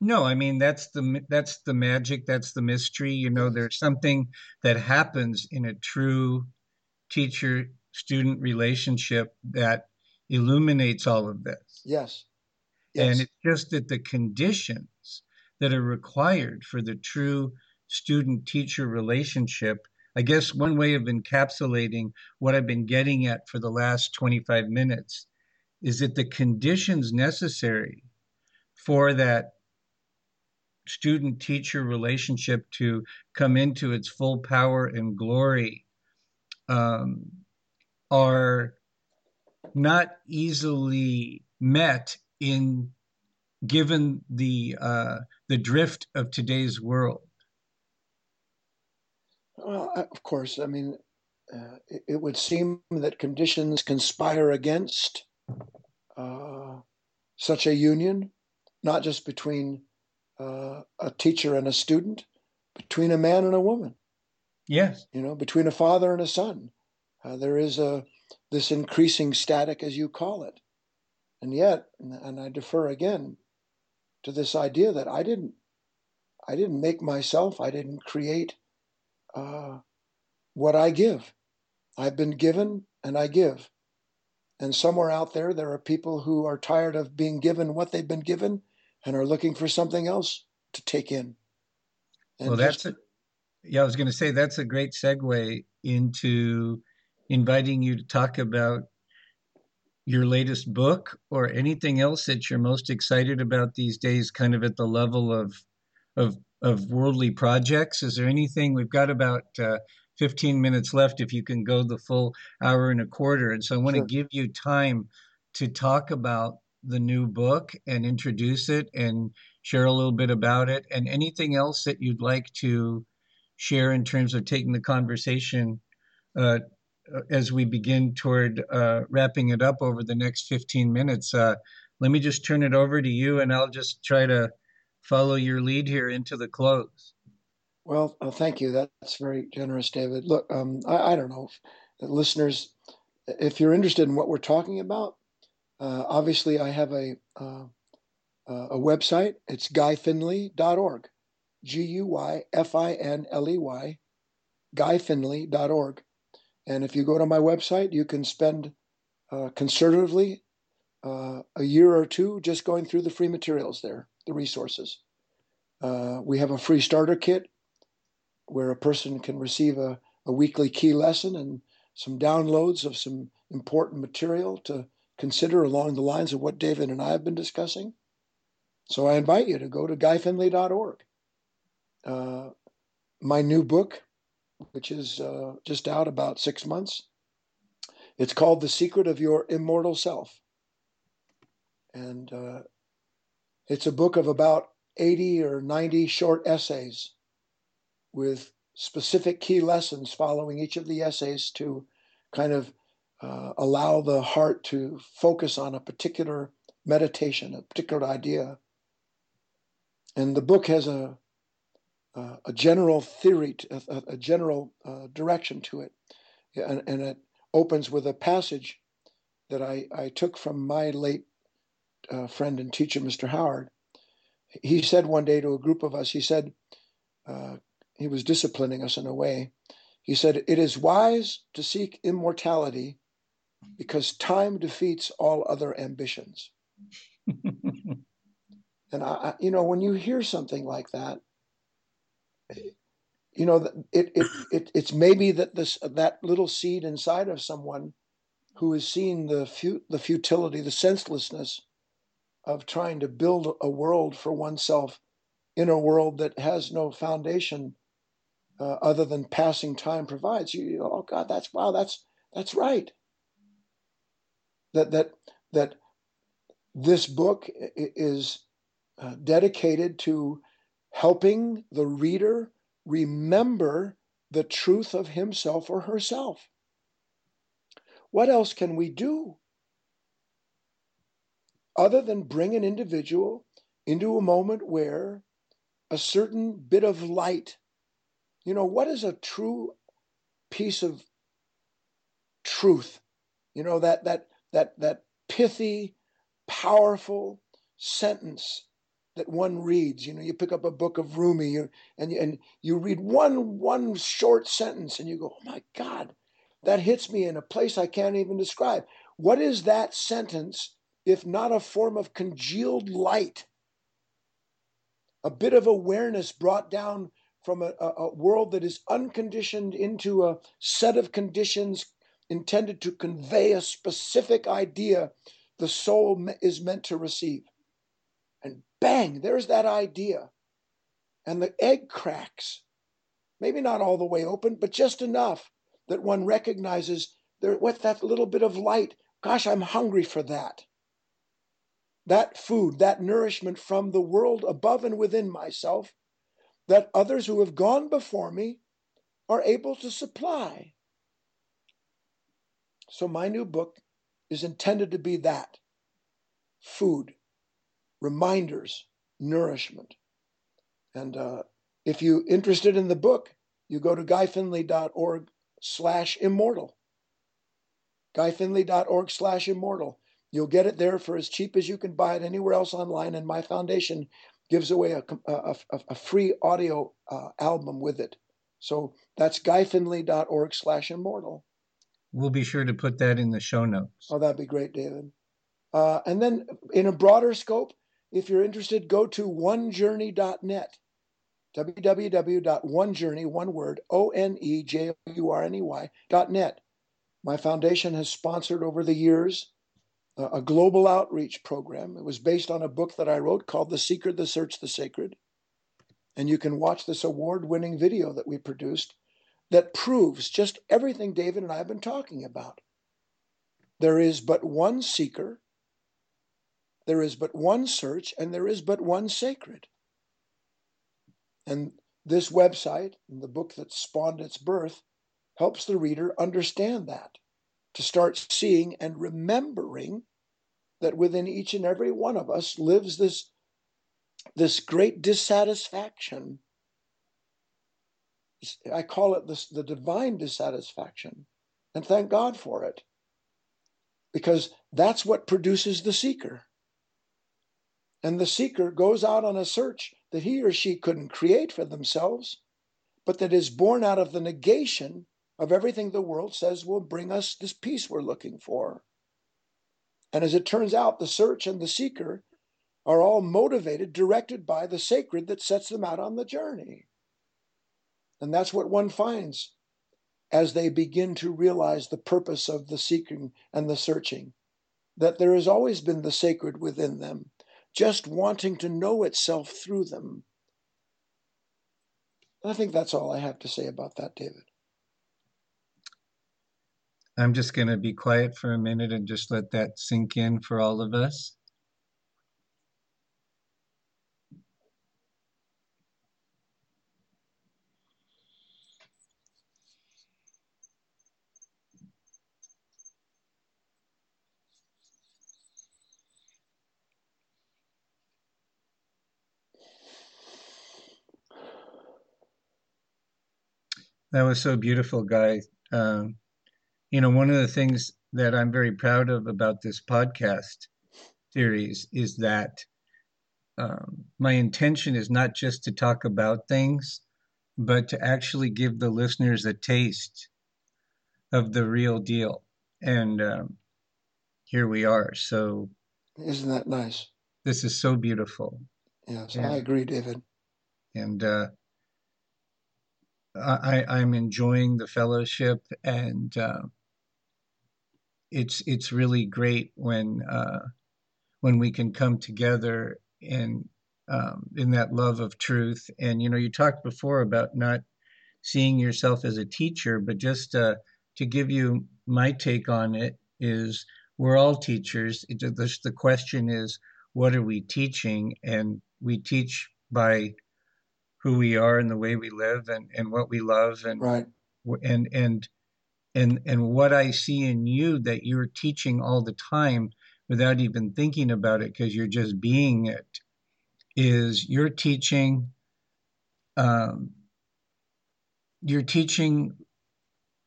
No, I mean, that's the magic, that's the mystery. You know, there's something that happens in a true teacher-student relationship that illuminates all of this. Yes. And it's just that the conditions that are required for the true student-teacher relationship, I guess one way of encapsulating what I've been getting at for the last 25 minutes is that the conditions necessary for that student-teacher relationship to come into its full power and glory are not easily met in given the drift of today's world? Well, of course, I mean, it would seem that conditions conspire against such a union, not just between a teacher and a student, between a man and a woman. Yes. You know, between a father and a son. There is this increasing static, as you call it. And yet, and I defer again to this idea that I didn't make myself, I didn't create what I give. I've been given and I give. And somewhere out there, there are people who are tired of being given what they've been given and are looking for something else to take in. And well, yeah, I was going to say that's a great segue into inviting you to talk about your latest book or anything else that you're most excited about these days, kind of at the level of worldly projects. Is there anything? We've got about 15 minutes left if you can go the full hour and a quarter. And so I want to give you time to talk about the new book and introduce it and share a little bit about it and anything else that you'd like to share in terms of taking the conversation as we begin toward wrapping it up over the next 15 minutes. Let me just turn it over to you, and I'll just try to follow your lead here into the close. Well, thank you. That's very generous, David. Look, I don't know, listeners, if you're interested in what we're talking about, obviously I have a website. It's GuyFinley.org. GuyFinley, GuyFinley.org. And if you go to my website, you can spend conservatively a year or two just going through the free materials there, the resources. We have a free starter kit where a person can receive a weekly key lesson and some downloads of some important material to consider along the lines of what David and I have been discussing. So I invite you to go to GuyFinley.org. My new book, which is just out about 6 months. It's called The Secret of Your Immortal Self. And it's a book of about 80 or 90 short essays with specific key lessons following each of the essays to kind of allow the heart to focus on a particular meditation, a particular idea. And the book has a general theory, a general direction to it. And it opens with a passage that I took from my late friend and teacher, Mr. Howard. He said one day to a group of us, he said, he was disciplining us in a way. He said, "It is wise to seek immortality because time defeats all other ambitions." And I, you know, when you hear something like that, you know, it's maybe that that little seed inside of someone who is seeing the futility, the senselessness of trying to build a world for oneself in a world that has no foundation other than passing time provides. You know, oh God, that's right. That this book is dedicated to helping the reader remember the truth of himself or herself. What else can we do other than bring an individual into a moment where a certain bit of light, you know, what is a true piece of truth? You know, that pithy, powerful sentence that one reads. You know, you pick up a book of Rumi and you read one short sentence and you go, oh my God, that hits me in a place I can't even describe. What is that sentence if not a form of congealed light? A bit of awareness brought down from a world that is unconditioned into a set of conditions intended to convey a specific idea the soul is meant to receive. And bang, there's that idea. And the egg cracks. Maybe not all the way open, but just enough that one recognizes there, what, that little bit of light. Gosh, I'm hungry for that. that food, that nourishment from the world above and within myself that others who have gone before me are able to supply. So my new book is intended to be that: food, reminders, nourishment. And if you're interested in the book, you go to GuyFinley.org/immortal. GuyFinley.org/immortal. You'll get it there for as cheap as you can buy it anywhere else online. And my foundation gives away a free audio album with it. So that's GuyFinley.org/immortal. We'll be sure to put that in the show notes. Oh, that'd be great, David. And then in a broader scope, if you're interested, go to onejourney.net, www.onejourney, one word, onejourney.net. My foundation has sponsored over the years a global outreach program. It was based on a book that I wrote called The Seeker, The Search, The Sacred. And you can watch this award-winning video that we produced that proves just everything David and I have been talking about. There is but one seeker, there is but one search, and there is but one sacred. And this website, and the book that spawned its birth, helps the reader understand that, to start seeing and remembering that within each and every one of us lives this great dissatisfaction. I call it the divine dissatisfaction, and thank God for it, because that's what produces the seeker. And the seeker goes out on a search that he or she couldn't create for themselves, but that is born out of the negation of everything the world says will bring us this peace we're looking for. And as it turns out, the search and the seeker are all motivated, directed by the sacred that sets them out on the journey. And that's what one finds as they begin to realize the purpose of the seeking and the searching, that there has always been the sacred within them, just wanting to know itself through them. And I think that's all I have to say about that, David. I'm just going to be quiet for a minute and just let that sink in for all of us. That was so beautiful, Guy. You know, one of the things that I'm very proud of about this podcast series is that my intention is not just to talk about things, but to actually give the listeners a taste of the real deal. And here we are. So, isn't that nice? This is so beautiful. Yes, and I agree, David. And I'm enjoying the fellowship, and it's really great when we can come together in that love of truth. And you know, you talked before about not seeing yourself as a teacher, but just to give you my take on it is we're all teachers. The question is, what are we teaching? And we teach by who we are and the way we live and what we love and right. and what I see in you that you're teaching all the time without even thinking about it, because you're just being it, is you're teaching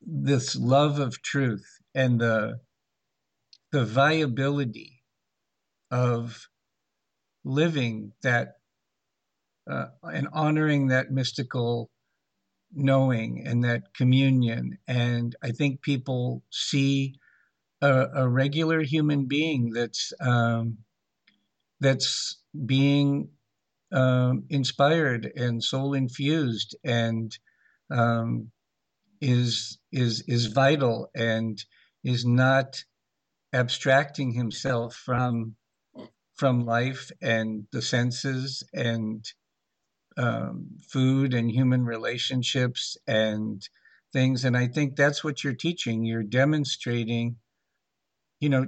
this love of truth and the viability of living that and honoring that mystical knowing and that communion. And I think people see a regular human being that's being inspired and soul infused and is vital and is not abstracting himself from life and the senses and food and human relationships and things. And I think that's what you're teaching. You're demonstrating, you know,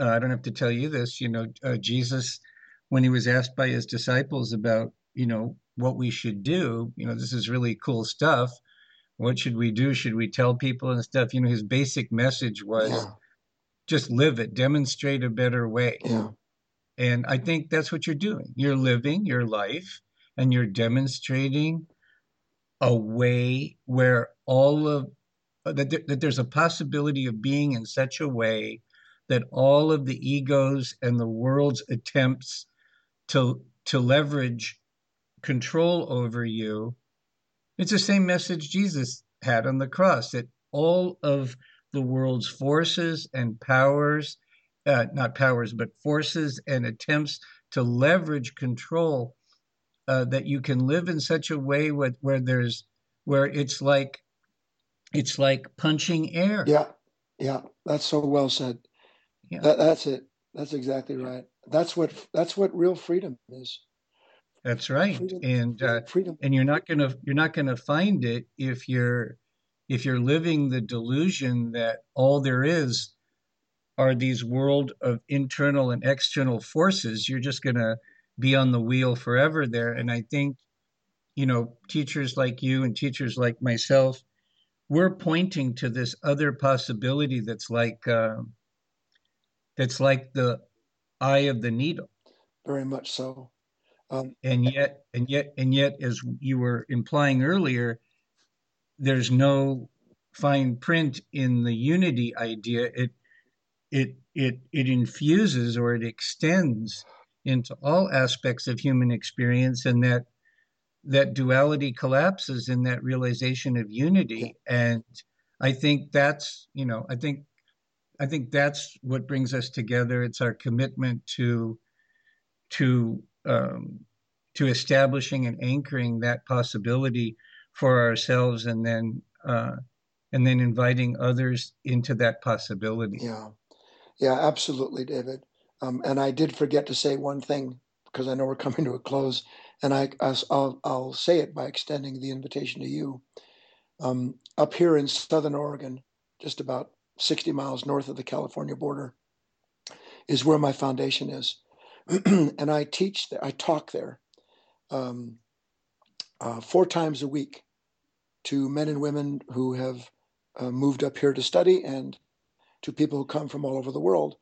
I don't have to tell you this, Jesus, when he was asked by his disciples about, what we should do, this is really cool stuff. What should we do? Should we tell people and stuff? His basic message was just live it, demonstrate a better way. Yeah. And I think that's what you're doing. You're living your life and you're demonstrating a way where that there's a possibility of being in such a way that all of the egos and the world's attempts to leverage control over you. It's the same message Jesus had on the cross, that all of the world's forces and powers, forces and attempts to leverage control, that you can live in such a way where it's like punching air. Yeah, that's so well said. Yeah. That's it. That's exactly right. That's what real freedom is. That's right. Freedom, freedom. And you're not gonna find it if you're living the delusion that all there is are these world of internal and external forces. You're just gonna be on the wheel forever there. And I think, teachers like you and teachers like myself, we're pointing to this other possibility that's like the eye of the needle. Very much so. And yet, as you were implying earlier, there's no fine print in the unity idea. It infuses, or it extends into all aspects of human experience, and that duality collapses in that realization of unity. And I think that's, I think that's what brings us together. It's our commitment to establishing and anchoring that possibility for ourselves, and then inviting others into that possibility. Yeah, absolutely, David. And I did forget to say one thing, because I know we're coming to a close, and I'll say it by extending the invitation to you. Up here in Southern Oregon, just about 60 miles north of the California border, is where my foundation is. And I teach there, I talk there 4 times a week to men and women who have moved up here to study, and to people who come from all over the world.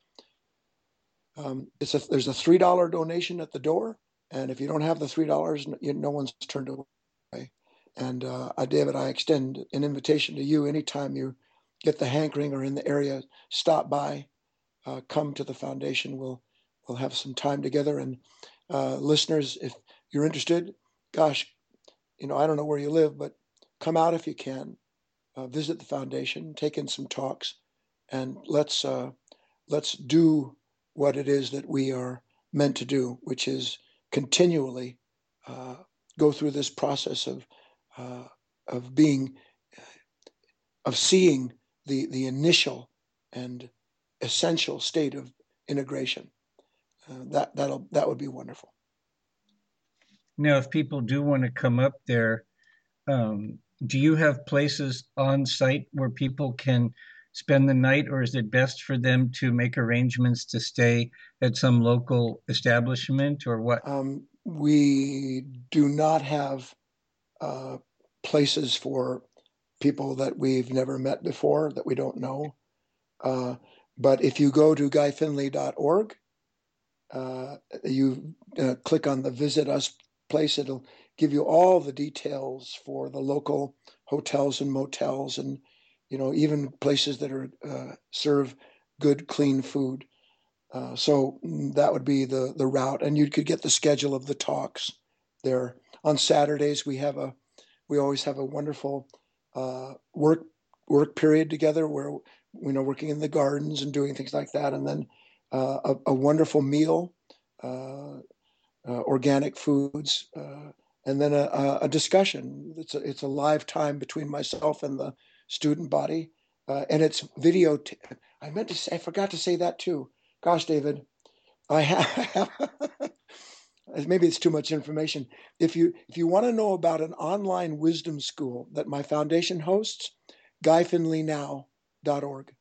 There's a $3 donation at the door, and if you don't have the $3, no one's turned away. And David, I extend an invitation to you. Anytime you get the hankering or in the area, stop by, come to the foundation. We'll have some time together. And listeners, if you're interested, gosh, I don't know where you live, but come out if you can. Visit the foundation, take in some talks, and let's do what it is that we are meant to do, which is continually go through this process of seeing the initial and essential state of integration. That would be wonderful. Now, if people do want to come up there, do you have places on site where people can spend the night, or is it best for them to make arrangements to stay at some local establishment, or what? We do not have places for people that we've never met before, that we don't know. But if you go to GuyFinley.org, you click on the Visit Us place, it'll give you all the details for the local hotels and motels, and even places that are serve good, clean food. So that would be the route, and you could get the schedule of the talks there. On Saturdays, we always have a wonderful work period together, where working in the gardens and doing things like that, and then a wonderful meal, organic foods, and then a discussion. It's a live time between myself and the student body, and it's video. I forgot to say that too. Gosh, David, I have. Maybe it's too much information. If you want to know about an online wisdom school that my foundation hosts, GuyFinleyNow.org.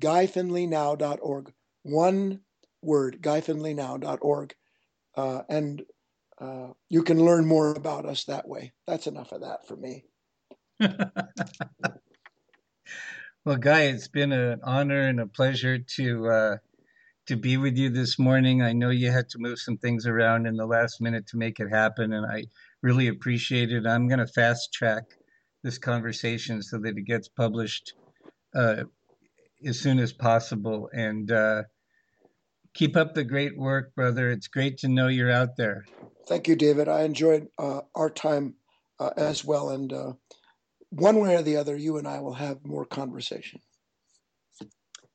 GuyFinleyNow.org. one word, GuyFinleyNow.org. And you can learn more about us that way. That's enough of that for me. Well, Guy, it's been an honor and a pleasure to be with you this morning. I know you had to move some things around in the last minute to make it happen, and I really appreciate it. I'm going to fast track this conversation so that it gets published as soon as possible. And keep up the great work, brother. It's great to know you're out there. Thank you, David. I enjoyed our time as well. And one way or the other, you and I will have more conversation.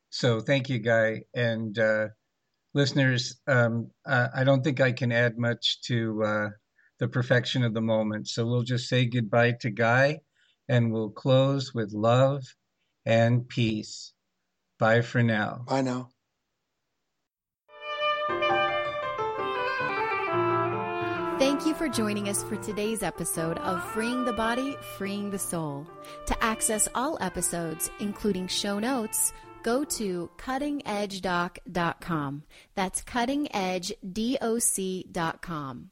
So thank you, Guy. And listeners, I don't think I can add much to the perfection of the moment. So we'll just say goodbye to Guy, and we'll close with love and peace. Bye for now. Bye now. Thank you for joining us for today's episode of Freeing the Body, Freeing the Soul. To access all episodes, including show notes, go to CuttingEdgeDoc.com. That's CuttingEdgeDoc.com.